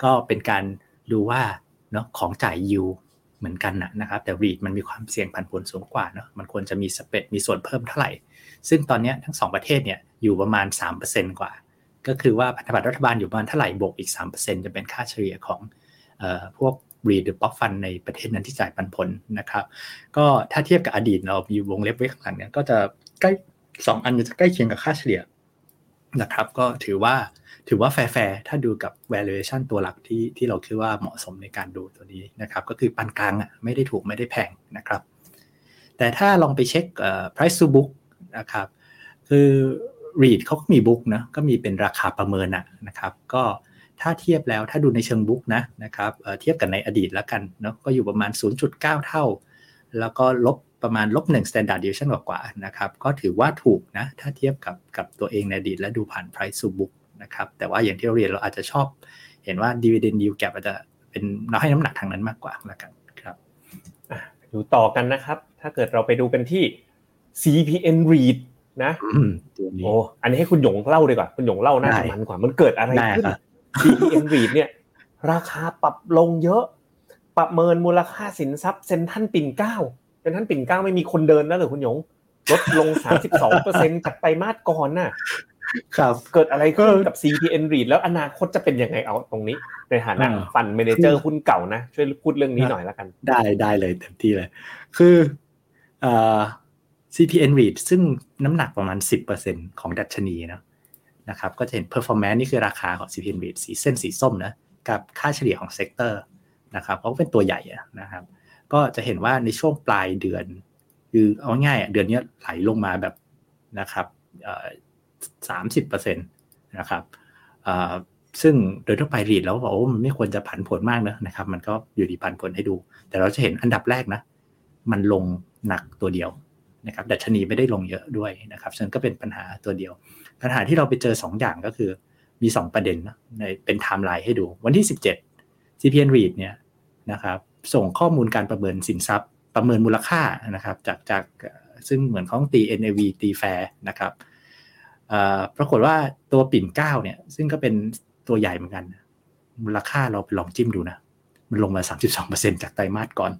ก็เป็นการดูว่าเนาะของจ่ายยิวเหมือนกันนะครับแต่ REIT มันมีความเสี่ยงผันผวนสูงกว่าเนาะมันควรจะมีสเปรดมีส่วนเพิ่มเท่าไหร่ซึ่งตอนนี้ทั้ง2ประเทศเนี่ยอยู่ประมาณ 3% กว่าก็คือว่าพันธบัตรรัฐบาลอยู่ประมาณเท่าไหร่บวกอีก 3% จะเป็นค่าเฉลี่ยของพวก REIT หรือ PE Fund ในประเทศนั้นที่จ่ายปันผลนะครับก็ถ้าเทียบกับอดีตเรามีวงเล็บไว้ข้างหลังเนี่ยก็จะใกล้2อันจะใกล้เคียงกับค่าเฉลี่ยนะครับก็ถือว่าแฟร์ๆถ้าดูกับ valuation ตัวหลักที่เราคิดว่าเหมาะสมในการดูตัวนี้นะครับก็คือปานกลางอ่ะไม่ได้ถูกไม่ได้แพงนะครับแต่ถ้าลองไปเช็คprice to book นะครับคือ REIT เขาก็มี book นะก็มีเป็นราคาประเมินนะครับก็ถ้าเทียบแล้วถ้าดูในเชิง book นะครับเทียบกันในอดีตแล้วกันเนาะก็อยู่ประมาณ 0.9 เท่าแล้วก็ลบประมาณ -1 standard deviation กว่าๆนะครับก็ถือว่าถูกนะถ้าเทียบกับตัวเองในอดีตและดูผ่าน price to bookนะครับแต่ว่าอย่างที่เราเรียนเราอาจจะชอบเห็นว่า dividend yield gap อาจจะเป็นเราให้น้ำหนักทางนั้นมากกว่าละกันครับดูต่อกันนะครับถ้าเกิดเราไปดูกันที่ CPN REIT นะตัวนี้อันนี้ให้คุณหยงเล่าดีกว่าคุณหยงเล่าน่าจะมันกว่ามันเกิดอะไรขึ้น CPN REIT เนี่ยราคาปรับลงเยอะประเมินมูลค่าสินทรัพย์เซ็นทรัลปิ่นเกล้าไม่มีคนเดินแล้วเหรอคุณหยงลดลง 32% จากไตรมาสก่อนน่ะครับเกิดอะไรขึ้นกับ CPN REIT แล้วอนาคตจะเป็นยังไงเอาตรงนี้ในฐานะฟันเมเนเจอร์หุ้นเก่านะช่วยพูดเรื่องนี้หน่อยละกันได้เลยเต็มที่เลยคือCPN REIT ซึ่งน้ำหนักประมาณ 10% ของดัชนีเนาะนะครับก็จะเห็น performance นี่คือราคาของ CPN REIT สีเส้นสีส้มนะกับค่าเฉลี่ยของเซกเตอร์นะครับเพราะเป็นตัวใหญ่นะครับก็จะเห็นว่าในช่วงปลายเดือนคือเอาง่ายเดือนนี้ไหลลงมาแบบนะครับ30% นะครับซึ่งโดยทั่วไปรีดแล้วบอกว่ามันไม่ควรจะผันผวนมากนะครับมันก็อยู่ดีผันผวนให้ดูแต่เราจะเห็นอันดับแรกนะมันลงหนักตัวเดียวนะครับดัชนีไม่ได้ลงเยอะด้วยนะครับฉะนั้นก็เป็นปัญหาตัวเดียวปัญหาที่เราไปเจอ2อย่างก็คือมี2ประเด็นนะในเป็นไทม์ไลน์ให้ดูวันที่17 CPN REIT เนี่ยนะครับส่งข้อมูลการประเมินสินทรัพย์ประเมินมูลค่านะครับจากซึ่งเหมือนของตี NAV ตีแฟร์นะครับปรากฏว่าตัวปิ่นเกล้าเนี่ยซึ่งก็เป็นตัวใหญ่เหมือนกันมูลค่าเราไปลองจิ้มดูนะมันลงมา 32% จากไตรมาสก่อน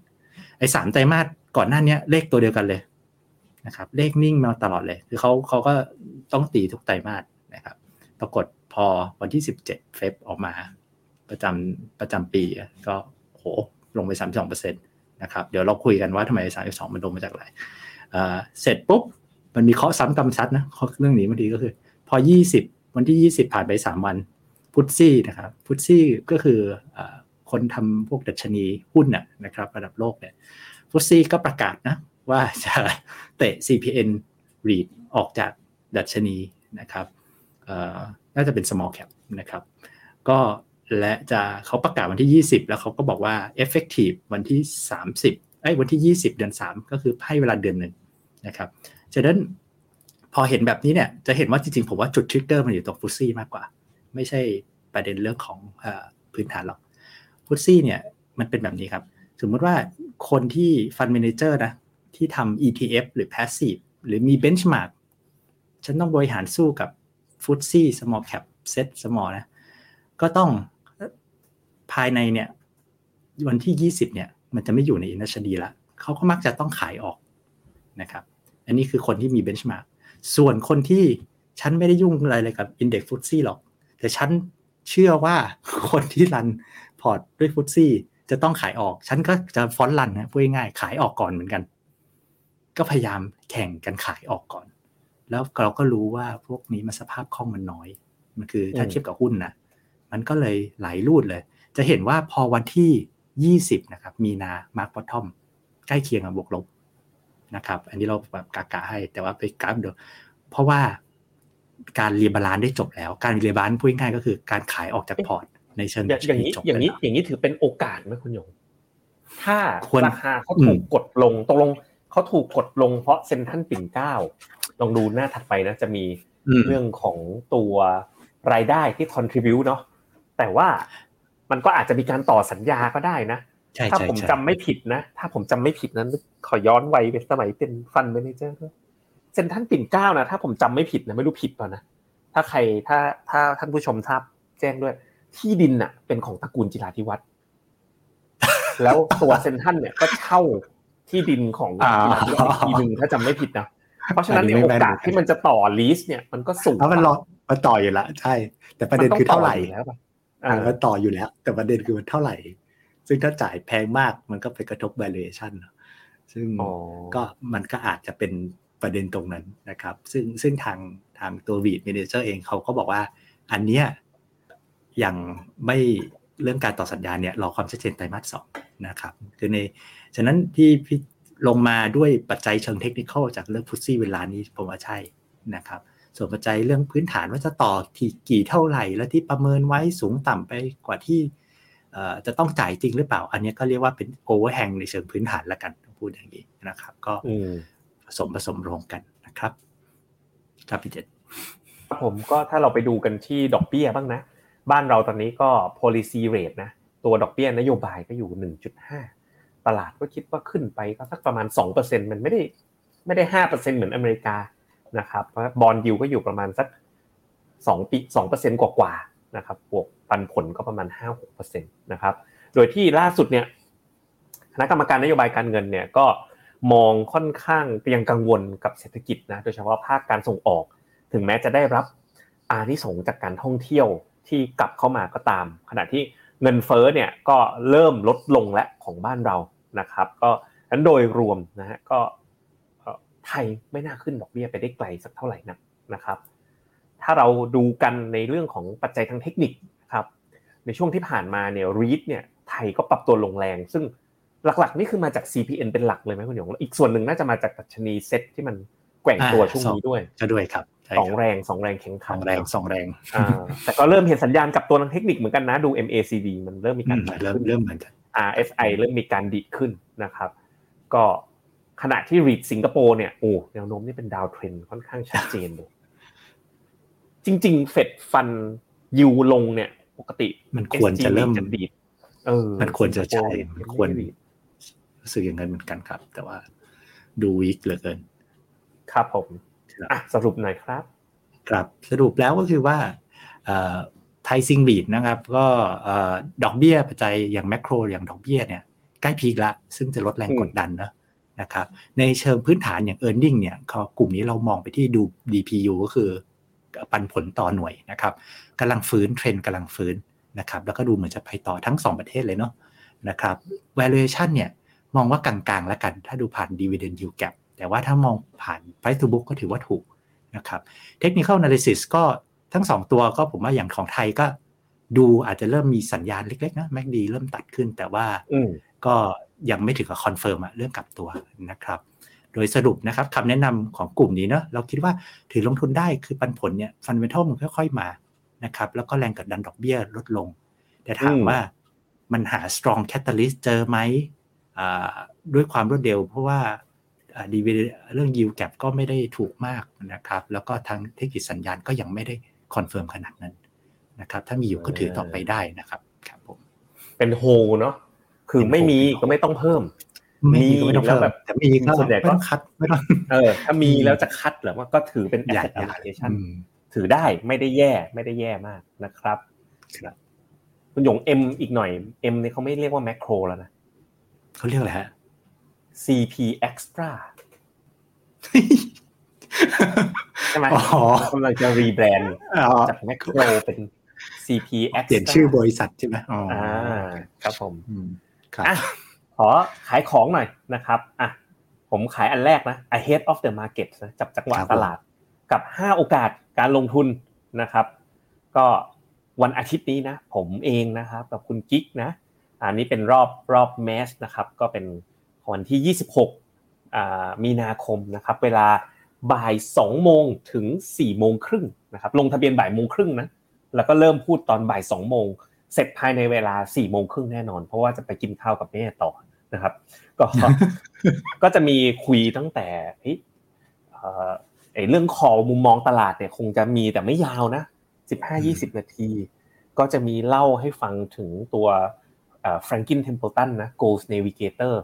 ไอ้3ไตรมาสก่อนหน้านี้เลขตัวเดียวกันเลยนะครับเลขนิ่งมาตลอดเลยคือเขาก็ต้องตีทุกไตรมาสนะครับปรากฏพอวันที่17เฟบออกมาประจำปีก็โหลงไป 32% นะครับเดี๋ยวเราคุยกันว่าทำไม 32% มันลงมาจากอะไรเสร็จปุ๊บมันมีเคาะซ้ำกำซัดนะเรื่องนี้บางทีก็คือพอ20วันที่20ผ่านไป3วันฟุตซี่นะครับฟุตซี่ก็คือคนทำพวกดัชนีหุ้นนะครับระดับโลกเนี่ยฟุตซี่ก็ประกาศนะว่าจะเตะ CPN REIT ออกจากดัชนีนะครับ น่าจะเป็น small cap นะครับก็และจะเขาประกาศวันที่20แล้วเขาก็บอกว่า effective วันที่30วันที่20เดือน3ก็คือให้เวลาเดือนนึงนะครับฉะนั้นพอเห็นแบบนี้เนี่ยจะเห็นว่าจริงๆผมว่าจุดทริกเกอร์มันอยู่ตรงฟุตซี่มากกว่าไม่ใช่ประเด็นเรื่องของพื้นฐานหรอกฟุตซี่เนี่ยมันเป็นแบบนี้ครับสมมติว่าคนที่ fund manager นะที่ทำ ETF หรือ passive หรือมี benchmark ฉันต้องบริหารสู้กับฟุตซี่ small cap set small นะก็ต้องภายในเนี่ยวันที่20เนี่ยมันจะไม่อยู่ในอินดัสทรีละเขาก็มักจะต้องขายออกนะครับอันนี้คือคนที่มี benchmark ส่วนคนที่ฉันไม่ได้ยุ่งอะไรเลยกับ index FTSE หรอกแต่ฉันเชื่อว่าคนที่รันพอร์ตด้วย FTSE จะต้องขายออกฉันก็จะฟอนต์รันนะพูดง่ายๆขายออกก่อนเหมือนกันก็พยายามแข่งกันขายออกก่อนแล้วเราก็รู้ว่าพวกนี้มันสภาพคล่องมันน้อยมันคือถ้าเทียบกับหุ้นนะมันก็เลยไหลรูดเลยจะเห็นว่าพอวันที่20นะครับมีนามาร์คบอททอมใกล้เคียงกับบวกลบนะครับอันนี้เราแบบกะให้แต่ว่าไปกราฟดูเพราะว่าการรีบาลานซ์ได้จบแล้วการรีบาลานซ์พูดง่ายๆก็คือการขายออกจากพอร์ตในเชิงอย่างนี้ถือเป็นโอกาสไหมคุณยงถ้าราคาเขาถูกกดลงตกลงเขาถูกกดลงเพราะเซ็นทรัลปิ่นเกล้าลองดูหน้าถัดไปนะจะมีเรื่องของตัวรายได้ที่คอนทริบิวต์เนาะแต่ว่ามันก็อาจจะมีการต่อสัญญาก็ได้นะถ้าผมจำไม่ผิดนะขอย้อนวัยไปสมัยเป็นฟันเมเนเจอร์ด้วยเซ็นทรัลปิ่นเกล้านะถ้าผมจำไม่ผิดนะไม่รู้ผิดเปล่านะถ้าใครถ้าท่านผู้ชมทราบแจ้งด้วยที่ดินน่ะเป็นของตระกูลจิราธิวัฒน์แล้วตัวเซ็นทรัลเนี่ยก็เช่าที่ดินของจิราธิวัฒน์อีกทีนึงถ้าจำไม่ผิดนะเพราะฉะนั้นโอกาสที่มันจะต่อลีสเนี่ยมันก็สูงเพราะมันต่ออยู่แล้วใช่แต่ประเด็นคือเท่าไหร่แล้วมันต่ออยู่แล้วแต่ประเด็นคือมันเท่าไหร่ซึ่งถ้าจ่ายแพงมากมันก็ไปกระทบ valuation ซึ่งก็มันก็อาจจะเป็นประเด็นตรงนั้นนะครับซึ่งทางตัว REIT Manager เองเขาก็บอกว่าอันเนี้ยยังไม่เรื่องการต่อสัญญาเนี่ยรอความชัดเจนไตรมาส2นะครับคือในฉะนั้นที่ลงมาด้วยปัจจัยเชิงเทคนิคอลจากเรื่อง FTSE เวลานี้ผมว่าใช่นะครับส่วนปัจจัยเรื่องพื้นฐานว่าจะต่อที่กี่เท่าไหร่และที่ประเมินไว้สูงต่ำไปกว่าที่จะต้องจ่ายจริงหรือเปล่าอันนี้ก็เรียกว่าเป็นโอเวอร์แฮงในเชิงพื้นฐานละกันพูดอย่างนี้นะครับก็ผสมรวมกันนะครับครับพี่เจษผมก็ถ้าเราไปดูกันที่ดอกเบี้ยบ้างนะบ้านเราตอนนี้ก็ policy rate นะตัวดอกเบี้ยนโยบายก็อยู่ 1.5 ตลาดก็คิดว่าขึ้นไปก็สักประมาณ 2% มันไม่ได้ 5% เหมือนอเมริกานะครับเพราะบอนด์ยิลด์ก็อยู่ประมาณสัก2ปี 2% กว่าๆนะครับบวกปันผลก็ประมาณ 5-6% นะครับโดยที่ล่าสุดเนี่ยคณะกรรมการนโยบายการเงินเนี่ยก็มองค่อนข้างยังกังวลกับเศรษฐกิจนะโดยเฉพาะภาคการส่งออกถึงแม้จะได้รับอานิสงส์จากการท่องเที่ยวที่กลับเข้ามาก็ตามขณะที่เงินเฟ้อเนี่ยก็เริ่มลดลงและของบ้านเรานะครับก็นั้นโดยรวมนะฮะก็ไทยไม่น่าขึ้นดอกเบี้ยไปได้ไกลสักเท่าไหร่นักนะครับถ้าเราดูกันในเรื่องของปัจจัยทางเทคนิคครับในช่วงที่ผ่านมาเนี่ย REIT เนี่ยไทยก็ปรับตัวลงแรงซึ่งหลักๆนี่คือมาจาก CPN เป็นหลักเลยมั้ยคุณหยงอีกส่วนหนึ่งน่าจะมาจากดัชนีเซ็ตที่มันแกว่งตัวช่วงนี้ด้วยก็ด้วยครับ2 แรงแข็งขัน2 แรงแต่ก็เริ่มเห็นสัญญาณกับตัวทางเทคนิคเหมือนกันนะดู MACD มันเริ่มมีการเริ่มเหมือนกัน RSI เริ่มมีการดีขึ้นนะครับก็ขณะที่ REIT สิงคโปร์เนี่ยโอ้แนวโน้มนี่เป็นดาวเทรนค่อนข้างชัดเจนเลยจริงๆ Fed Fund ยิวลงเนี่ยปกติมันควรจะเริ่มดีดมันควรจะใช่มันควรรู้สึกอย่างนั้นเหมือนกันครับแต่ว่าดูวีคเหลือเกินครับผมอ่ะสรุปหน่อยครับครับสรุปแล้วก็คือว่าไทยซิงบีดนะครับก็ดอกเบี้ยปัจจัยอย่างแมคโครอย่างดอกเบี้ยเนี่ยใกล้พีคละซึ่งจะลดแรงกดดันนะครับในเชิงพื้นฐานอย่าง earning เนี่ยกลุ่มนี้เรามองไปที่ดู DPU ก็คือปันผลต่อหน่วยนะครับกำลังฟื้นเทรนด์กำลังฟื้นนะครับแล้วก็ดูเหมือนจะไปต่อทั้ง2ประเทศเลยเนาะนะครับ valuation เนี่ยมองว่ากลางๆแล้วกันถ้าดูผ่าน dividend yield gap แต่ว่าถ้ามองผ่าน price to book ก็ถือว่าถูกนะครับ technical analysis ก็ทั้ง2ตัวก็ผมว่าอย่างของไทยก็ดูอาจจะเริ่มมีสัญญาณเล็กๆนะ MACD เริ่มตัดขึ้นแต่ว่าก็ยังไม่ถึงกับคอนเฟิร์มเรื่องกลับตัวนะครับ โดยสรุปนะครับคำแนะนำของกลุ่มนี้เนาะเราคิดว่าถือลงทุนได้คือปันผลเนี่ยฟันเดเมนทัลมันค่อยๆมานะครับแล้วก็แรงกดดันดอกเบี้ยลดลงแต่ถามว่ามันหา strong catalyst เจอไหมด้วยความรวดเร็วเพราะว่าเรื่อง yield gap ก็ไม่ได้ถูกมากนะครับแล้วก็ทางเทคนิคสัญญาณก็ยังไม่ได้คอนเฟิร์มขนาดนั้นนะครับถ้ามีอยู่ก็ถือต่อไปได้นะครับครับผมเป็นโฮเนาะคือไม่มีก็ไม่ต้องเพิ่มมีแล้วแบบแต่มีก็ส่วนใหญ่ก็คัดไม่ต้องถ้ามีแล้วจะคัดหรือว่าก็ถือเป็น asset allocation ถือได้ไม่ได้แย่มากนะครับคุณหยง M อีกหน่อย M เนี่ยเขาไม่เรียกว่าแมคโครแล้วนะเขาเรียกอะไรฮะ CP Extra ใช่ไหมกำลังจะรีแบรนด์จากแมคโครเป็น CP Extra เปลี่ยนชื่อบริษัทใช่ไหมอ๋อครับผมครับขอขายของหน่อยนะครับอ่ะผมขายอันแรกนะ Ahead of the Market นะจับจังหวะตลาดกับ5โอกาสการลงทุนนะครับก็วันอาทิตย์นี้นะผมเองนะครับกับคุณกิ๊กนะอันนี้เป็นรอบแมสนะครับก็เป็นวันที่26มีนาคมนะครับเวลาบ่าย 2:00 นถึง 4:30 นนะครับลงทะเบียนบ่าย 1:30 นนะแล้วก็เริ่มพูดตอนบ่าย 2:00 นเสร็จภายในเวลา 4:30 นแน่นอนเพราะว่าจะไปกินข้าวกับแม่ต่อนะครับก็จะมีคุยตั้งแต่เรื่องคอลมุมมองตลาดเนี่ยคงจะมีแต่ไม่ยาวนะ15-20 นาทีก็จะมีเล่าให้ฟังถึงตัว Franklin Templeton นะ Goals Navigator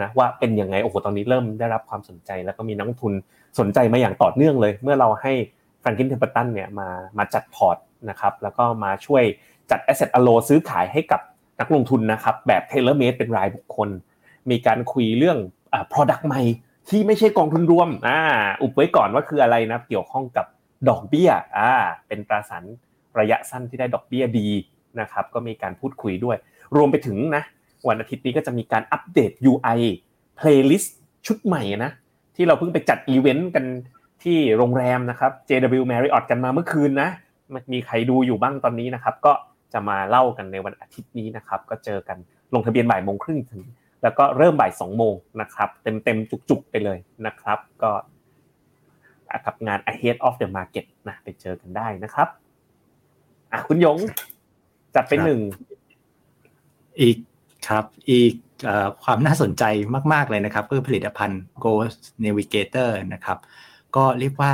นะว่าเป็นยังไงโอ้โหตอนนี้เริ่มได้รับความสนใจแล้วก็มีนักลงทุนสนใจมาอย่างต่อเนื่องเลยเมื่อเราให้ Franklin Templeton เนี่ยมาจัดพอร์ตนะครับแล้วก็มาช่วยจัด Asset Allo ซื้อขายให้กับนักลงทุนนะครับแบบ Tailor Made เป็นรายบุคคลมีการคุยเรื่องproduct ใหม่ที่ไม่ใช่กองทุนรวมอุบไว้ก่อนว่าคืออะไรนะเกี่ยวข้องกับดอกเบี้ยเป็นตราสารระยะสั้นที่ได้ดอกเบี้ยดีนะครับก็มีการพูดคุยด้วยรวมไปถึงนะวันอาทิตย์นี้ก็จะมีการอัปเดต UI playlist ชุดใหม่นะที่เราเพิ่งไปจัดอีเวนต์กันที่โรงแรมนะครับ JW Marriott กันมาเมื่อคืนนะมีใครดูอยู่บ้างตอนนี้นะครับก็จะมาเล่ากันในวันอาทิตย์นี้นะครับก็เจอกันลงทะเบียน 12:30 นถึงแล้วก็เริ่ม 14:00 นนะครับเต็มๆจุกๆไปเลยนะครับก็กับงาน Ahead of the Market นะไปเจอกันได้นะครับอ่ะคุณยงจัดไปหนึ่งอีกครับอีกความน่าสนใจมากๆเลยนะครับก็คือผลิตภัณฑ์ Goals Navigator นะครับก็เรียกว่า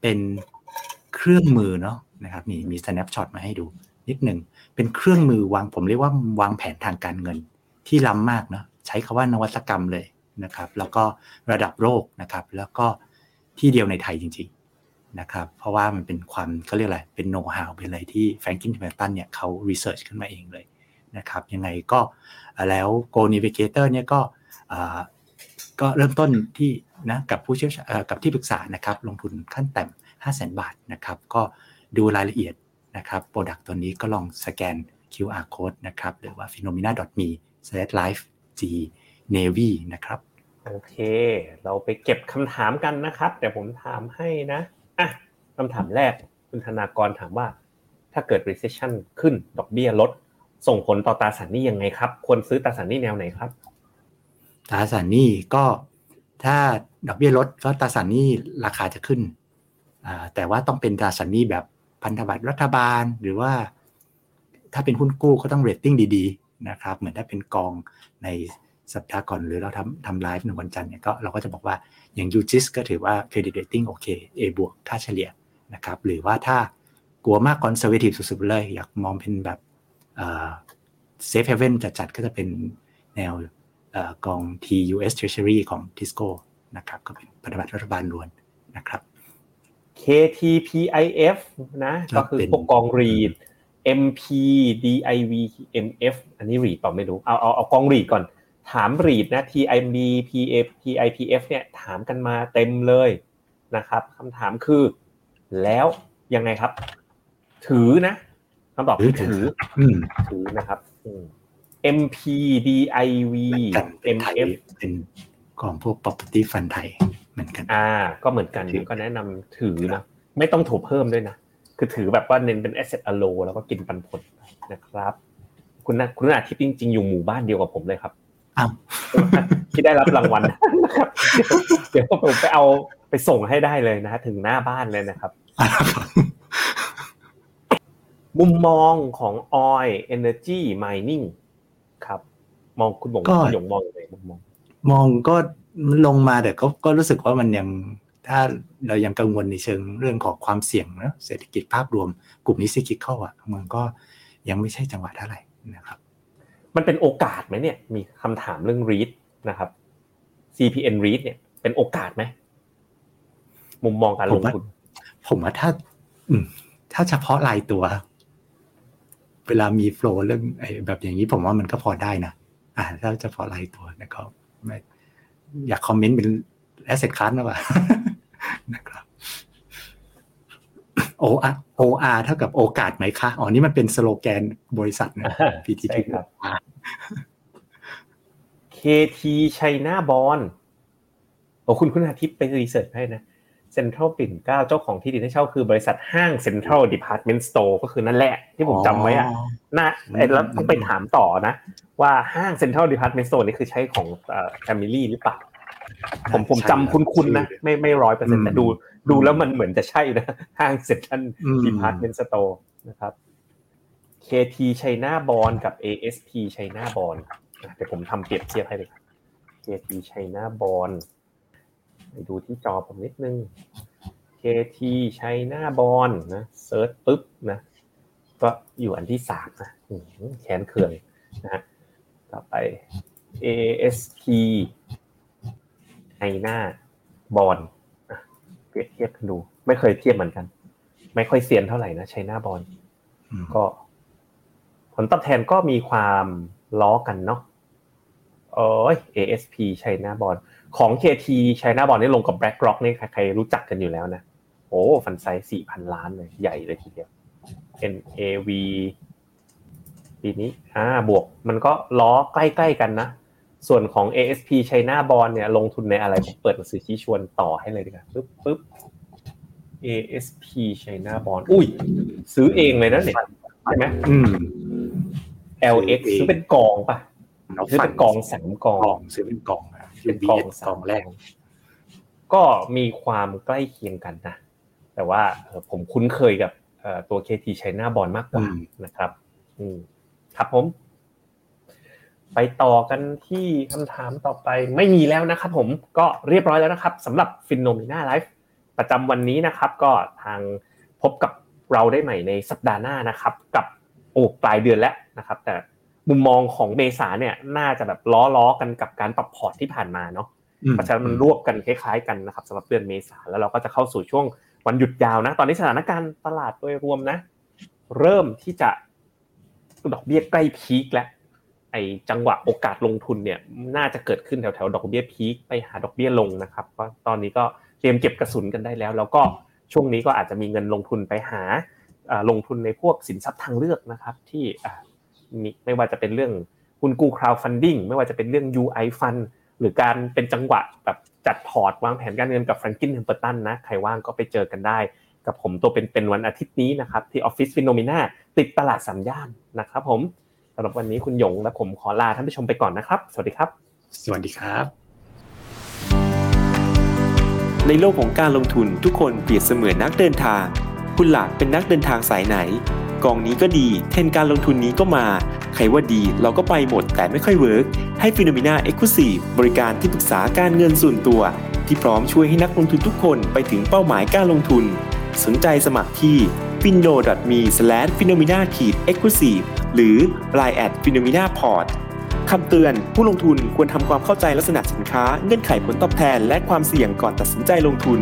เป็นเครื่องมือเนาะนะครับนี่มี snapshot มาให้ดูนิดหนึ่งเป็นเครื่องมือวางผมเรียกว่าวางแผนทางการเงินที่ล้ำมากเนาะใช้คำว่านวัตกรรมเลยนะครับแล้วก็ระดับโลกนะครับแล้วก็ที่เดียวในไทยจริงๆนะครับเพราะว่ามันเป็นความเค้าเรียกอะไรเป็นโนว์ฮาวเป็นอะไรที่ Franklin Templeton เนี่ยเค้ารีเสิร์ชขึ้นมาเองเลยนะครับยังไงก็แล้ว Go Navigator เนี่ยก็เริ่มต้นที่นะกับผู้เชี่ยวชาญกับที่ปรึกษานะครับลงทุนขั้นต่ำ 500,000 บาทนะครับก็ดูรายละเอียดนะครับโปรดักต์ตัวนี้ก็ลองสแกน QR code นะครับหรือว่า phenomena.me/live-navy นะครับโอเคเราไปเก็บคำถามกันนะครับเดี๋ยวผมถามให้นะอ่ะคำถามแรกคุณธนากรถามว่าถ้าเกิด recession ขึ้นดอกเบี้ยลดส่งผลต่อตราสารหนี้ยังไงครับควรซื้อตราสารหนี้แนวไหนครับตราสารหนี้ก็ถ้าดอกเบี้ยลดก็ตราสารหนี้ราคาจะขึ้นแต่ว่าต้องเป็นตราสารหนี้แบบพันธบัตรรัฐบาลหรือว่าถ้าเป็นหุ้นกู้ก็ต้องเรตติ้งดีๆนะครับเหมือนถ้าเป็นกองในสัปดาห์ก่อนหรือเราทำไลฟ์ในวันจันทร์เนี่ยก็เราก็จะบอกว่าอย่างยูจิสก็ถือว่า credit rating โอเค A บวกค่าเฉลี่ยนะครับหรือว่าถ้ากลัวมาก conservative สุดๆเลยอยากมองเป็นแบบsafe haven จัดๆก็จะเป็นแนวกอง TUS Treasury ของ Tisco นะครับก็เป็นพันธบัตรรัฐบาลล้วนนะครับ KTPIF นะก็คือพวกกอง REIT MP DIV MF อันนี้ REIT ต่อไม่รู้เอากอง REIT ก่อนถาม REIT นะ TIMB PF PIPF เนี่ยถามกันมาเต็มเลยนะครับคำถามคือแล้วยังไงครับถือนะคำตอบคือถือนะครับMP DIV MF เป็นของพวก property fund ไทยเหมือนกันก็เหมือนกันก็แนะนำถือนะไม่ต้องถูกเพิ่มด้วยนะคือถือแบบว่าเน้นเป็น asset allo แล้วก็กินปันผลนะครับคุณอาทิตย์จริงๆอยู่หมู่บ้านเดียวกับผมเลยครับ ที่ได้รับรางวัลนะครับเดี๋ยวผมไปเอาไปส่งให้ได้เลยนะฮะถึงหน้าบ้านเลยนะครับมุมมองของ Oil Energy Mining ครับมองคุณหยงมองเลยมองก็ลงมาแต่ก็รู้สึกว่ามันยังถ้าเรายังกังวลในเชิงเรื่องของความเสี่ยงนะเศรษฐกิจภาพรวมกลุ่มนี้ซิคลิคอลอ่ะมันก็ยังไม่ใช่จังหวะเท่าไหร่นะครับมันเป็นโอกาสไหมเนี่ยมีคำถามเรื่อง REIT นะครับ CPN REIT เนี่ยเป็นโอกาสไหมมุมมองการลงทุนผมว่าถ้าเฉพาะรายตัวเวลามีโฟลว์เรื่องแบบอย่างนี้ผมว่ามันก็พอได้นะถ้าเฉพาะรายตัวนะครับไม่อยากคอมเมนต์เป็นแอสเซทคลาสนะว่านะครับ OR เท่ากับโอกาสไหมคะอ๋อนี่มันเป็นสโลแกนบริษัทนะ PTT ครับ KT China Bond โอ้คุณอาทิตย์ไปรีเสิร์ชให้นะเซ็นทรัลปิ่นเกล้าเจ้าของที่ดินให้เช่าคือบริษัทห้างเซ็นทรัลดีพาร์ตเมนต์สโตร์ก็คือนั่นแหละที่ผมจำไว้อ่ะนะแล้วต้องไปถามต่อนะว่าห้างเซ็นทรัลดีพาร์ตเมนต์สโตร์นี่คือใช้ของแฟมิลี่หรือเปล่าผมจำคุ้นๆนะไม่ 100% แต่ดูแล้วมันเหมือนจะใช่นะห้างเซ็นทรัลดีพาร์ตเมนต์สโตร์นะครับ KT China Bond กับ ASP China Bond เดี๋ยวผมทำเปรียบเทียบให้เลย KT China Bondไปดูที่จอผมนิดนึง KT China Bond นะเซิร์ชปึ๊บนะก็อยู่อันที่3นะแขนเคืองนะฮะต่อไป ASP China Bond เปรียบเทียบกันดูไม่เคยเทียบเหมือนกันไม่ค่อยเซียนเท่าไหร่นะ China Bond ก็ผลตอบแทนก็มีความล้อกันเนาะโอ้ย ASP China Bond ของ KT China Bond นี่ลงกับ BlackRock นี่ใครรู้จักกันอยู่แล้วนะโอ้ฟันไซส์ 4,000 ล้านเลยใหญ่เลยทีเดียว NAV ปีนี้บวกมันก็ล้อใกล้ๆกันนะส่วนของ ASP China Bond เนี่ยลงทุนในอะไรผมเปิดหนังสือชี้ชวนต่อให้เลยดีกว่าปึ๊บ ASP China Bond อุ้ยซื้อเองเลยนะเนี่ยใช่มั้ยLX ซื้อเป็นกองป่ะซื้อเป็นกอง3กองซื้อเป็นกองนะเป็นกอง2แรกก็มีความใกล้เคียงกันนะแต่ว่าผมคุ้นเคยกับตัว KT China Bond มากกว่านะครับครับผมไปต่อกันที่คำถามต่อไปไม่มีแล้วนะครับผมก็เรียบร้อยแล้วนะครับสำหรับ Phenomena Live ประจำวันนี้นะครับก็ทางพบกับเราได้ใหม่ในสัปดาห์หน้านะครับกับปลายเดือนแล้วนะครับแต่มุมมองของเมษาเนี่ยน่าจะแบบล้อๆกันกับการปรับพอร์ตที่ผ่านมาเนาะเพราะฉะนั้นมันรวบกันคล้ายๆกันนะครับสำหรับเดือนเมษาแล้วเราก็จะเข้าสู่ช่วงวันหยุดยาวนะตอนนี้สถานการณ์ตลาดโดยรวมนะเริ่มที่จะดอกเบี้ยใกล้พีคแล้วไอ้จังหวะโอกาสลงทุนเนี่ยน่าจะเกิดขึ้นแถวๆดอกเบี้ยพีคไปหาดอกเบี้ยลงนะครับก็ตอนนี้ก็เตรียมเก็บกระสุนกันได้แล้วแล้วก็ช่วงนี้ก็อาจจะมีเงินลงทุนไปหาลงทุนในพวกสินทรัพย์ทางเลือกนะครับที่ไม่ว่าจะเป็นเรื่องหุ้นกู้ crowdfunding ไม่ว่าจะเป็นเรื่อง UI fund หรือการเป็นจังหวะแบบจัดพอร์ตวางแผนการเงินกับ Franklin Templeton นะใครว่างก็ไปเจอกันได้กับผมตัวเป็นวันอาทิตย์นี้นะครับที่ Office Phenomena ติดตลาดสามย่านนะครับผมสำหรับวันนี้คุณหยงและผมขอลาท่านผู้ชมไปก่อนนะครับสวัสดีครับสวัสดีครับในโลกของการลงทุนทุกคนเปรียบเสมือนนักเดินทางคุณหลักเป็นนักเดินทางสายไหนกองนี้ก็ดีเทรนการลงทุนนี้ก็มาใครว่าดีเราก็ไปหมดแต่ไม่ค่อยเวิร์กให้ Phenomena Exclusive บริการที่ปรึกษาการเงินส่วนตัวที่พร้อมช่วยให้นักลงทุนทุกคนไปถึงเป้าหมายการลงทุนสนใจสมัครที่ window.me/phenomena-exclusive หรือ line@phenomena port คำเตือนผู้ลงทุนควรทำความเข้าใจลักษณะสินค้าเงื่อนไขผลตอบแทนและความเสี่ยงก่อนตัดสินใจลงทุน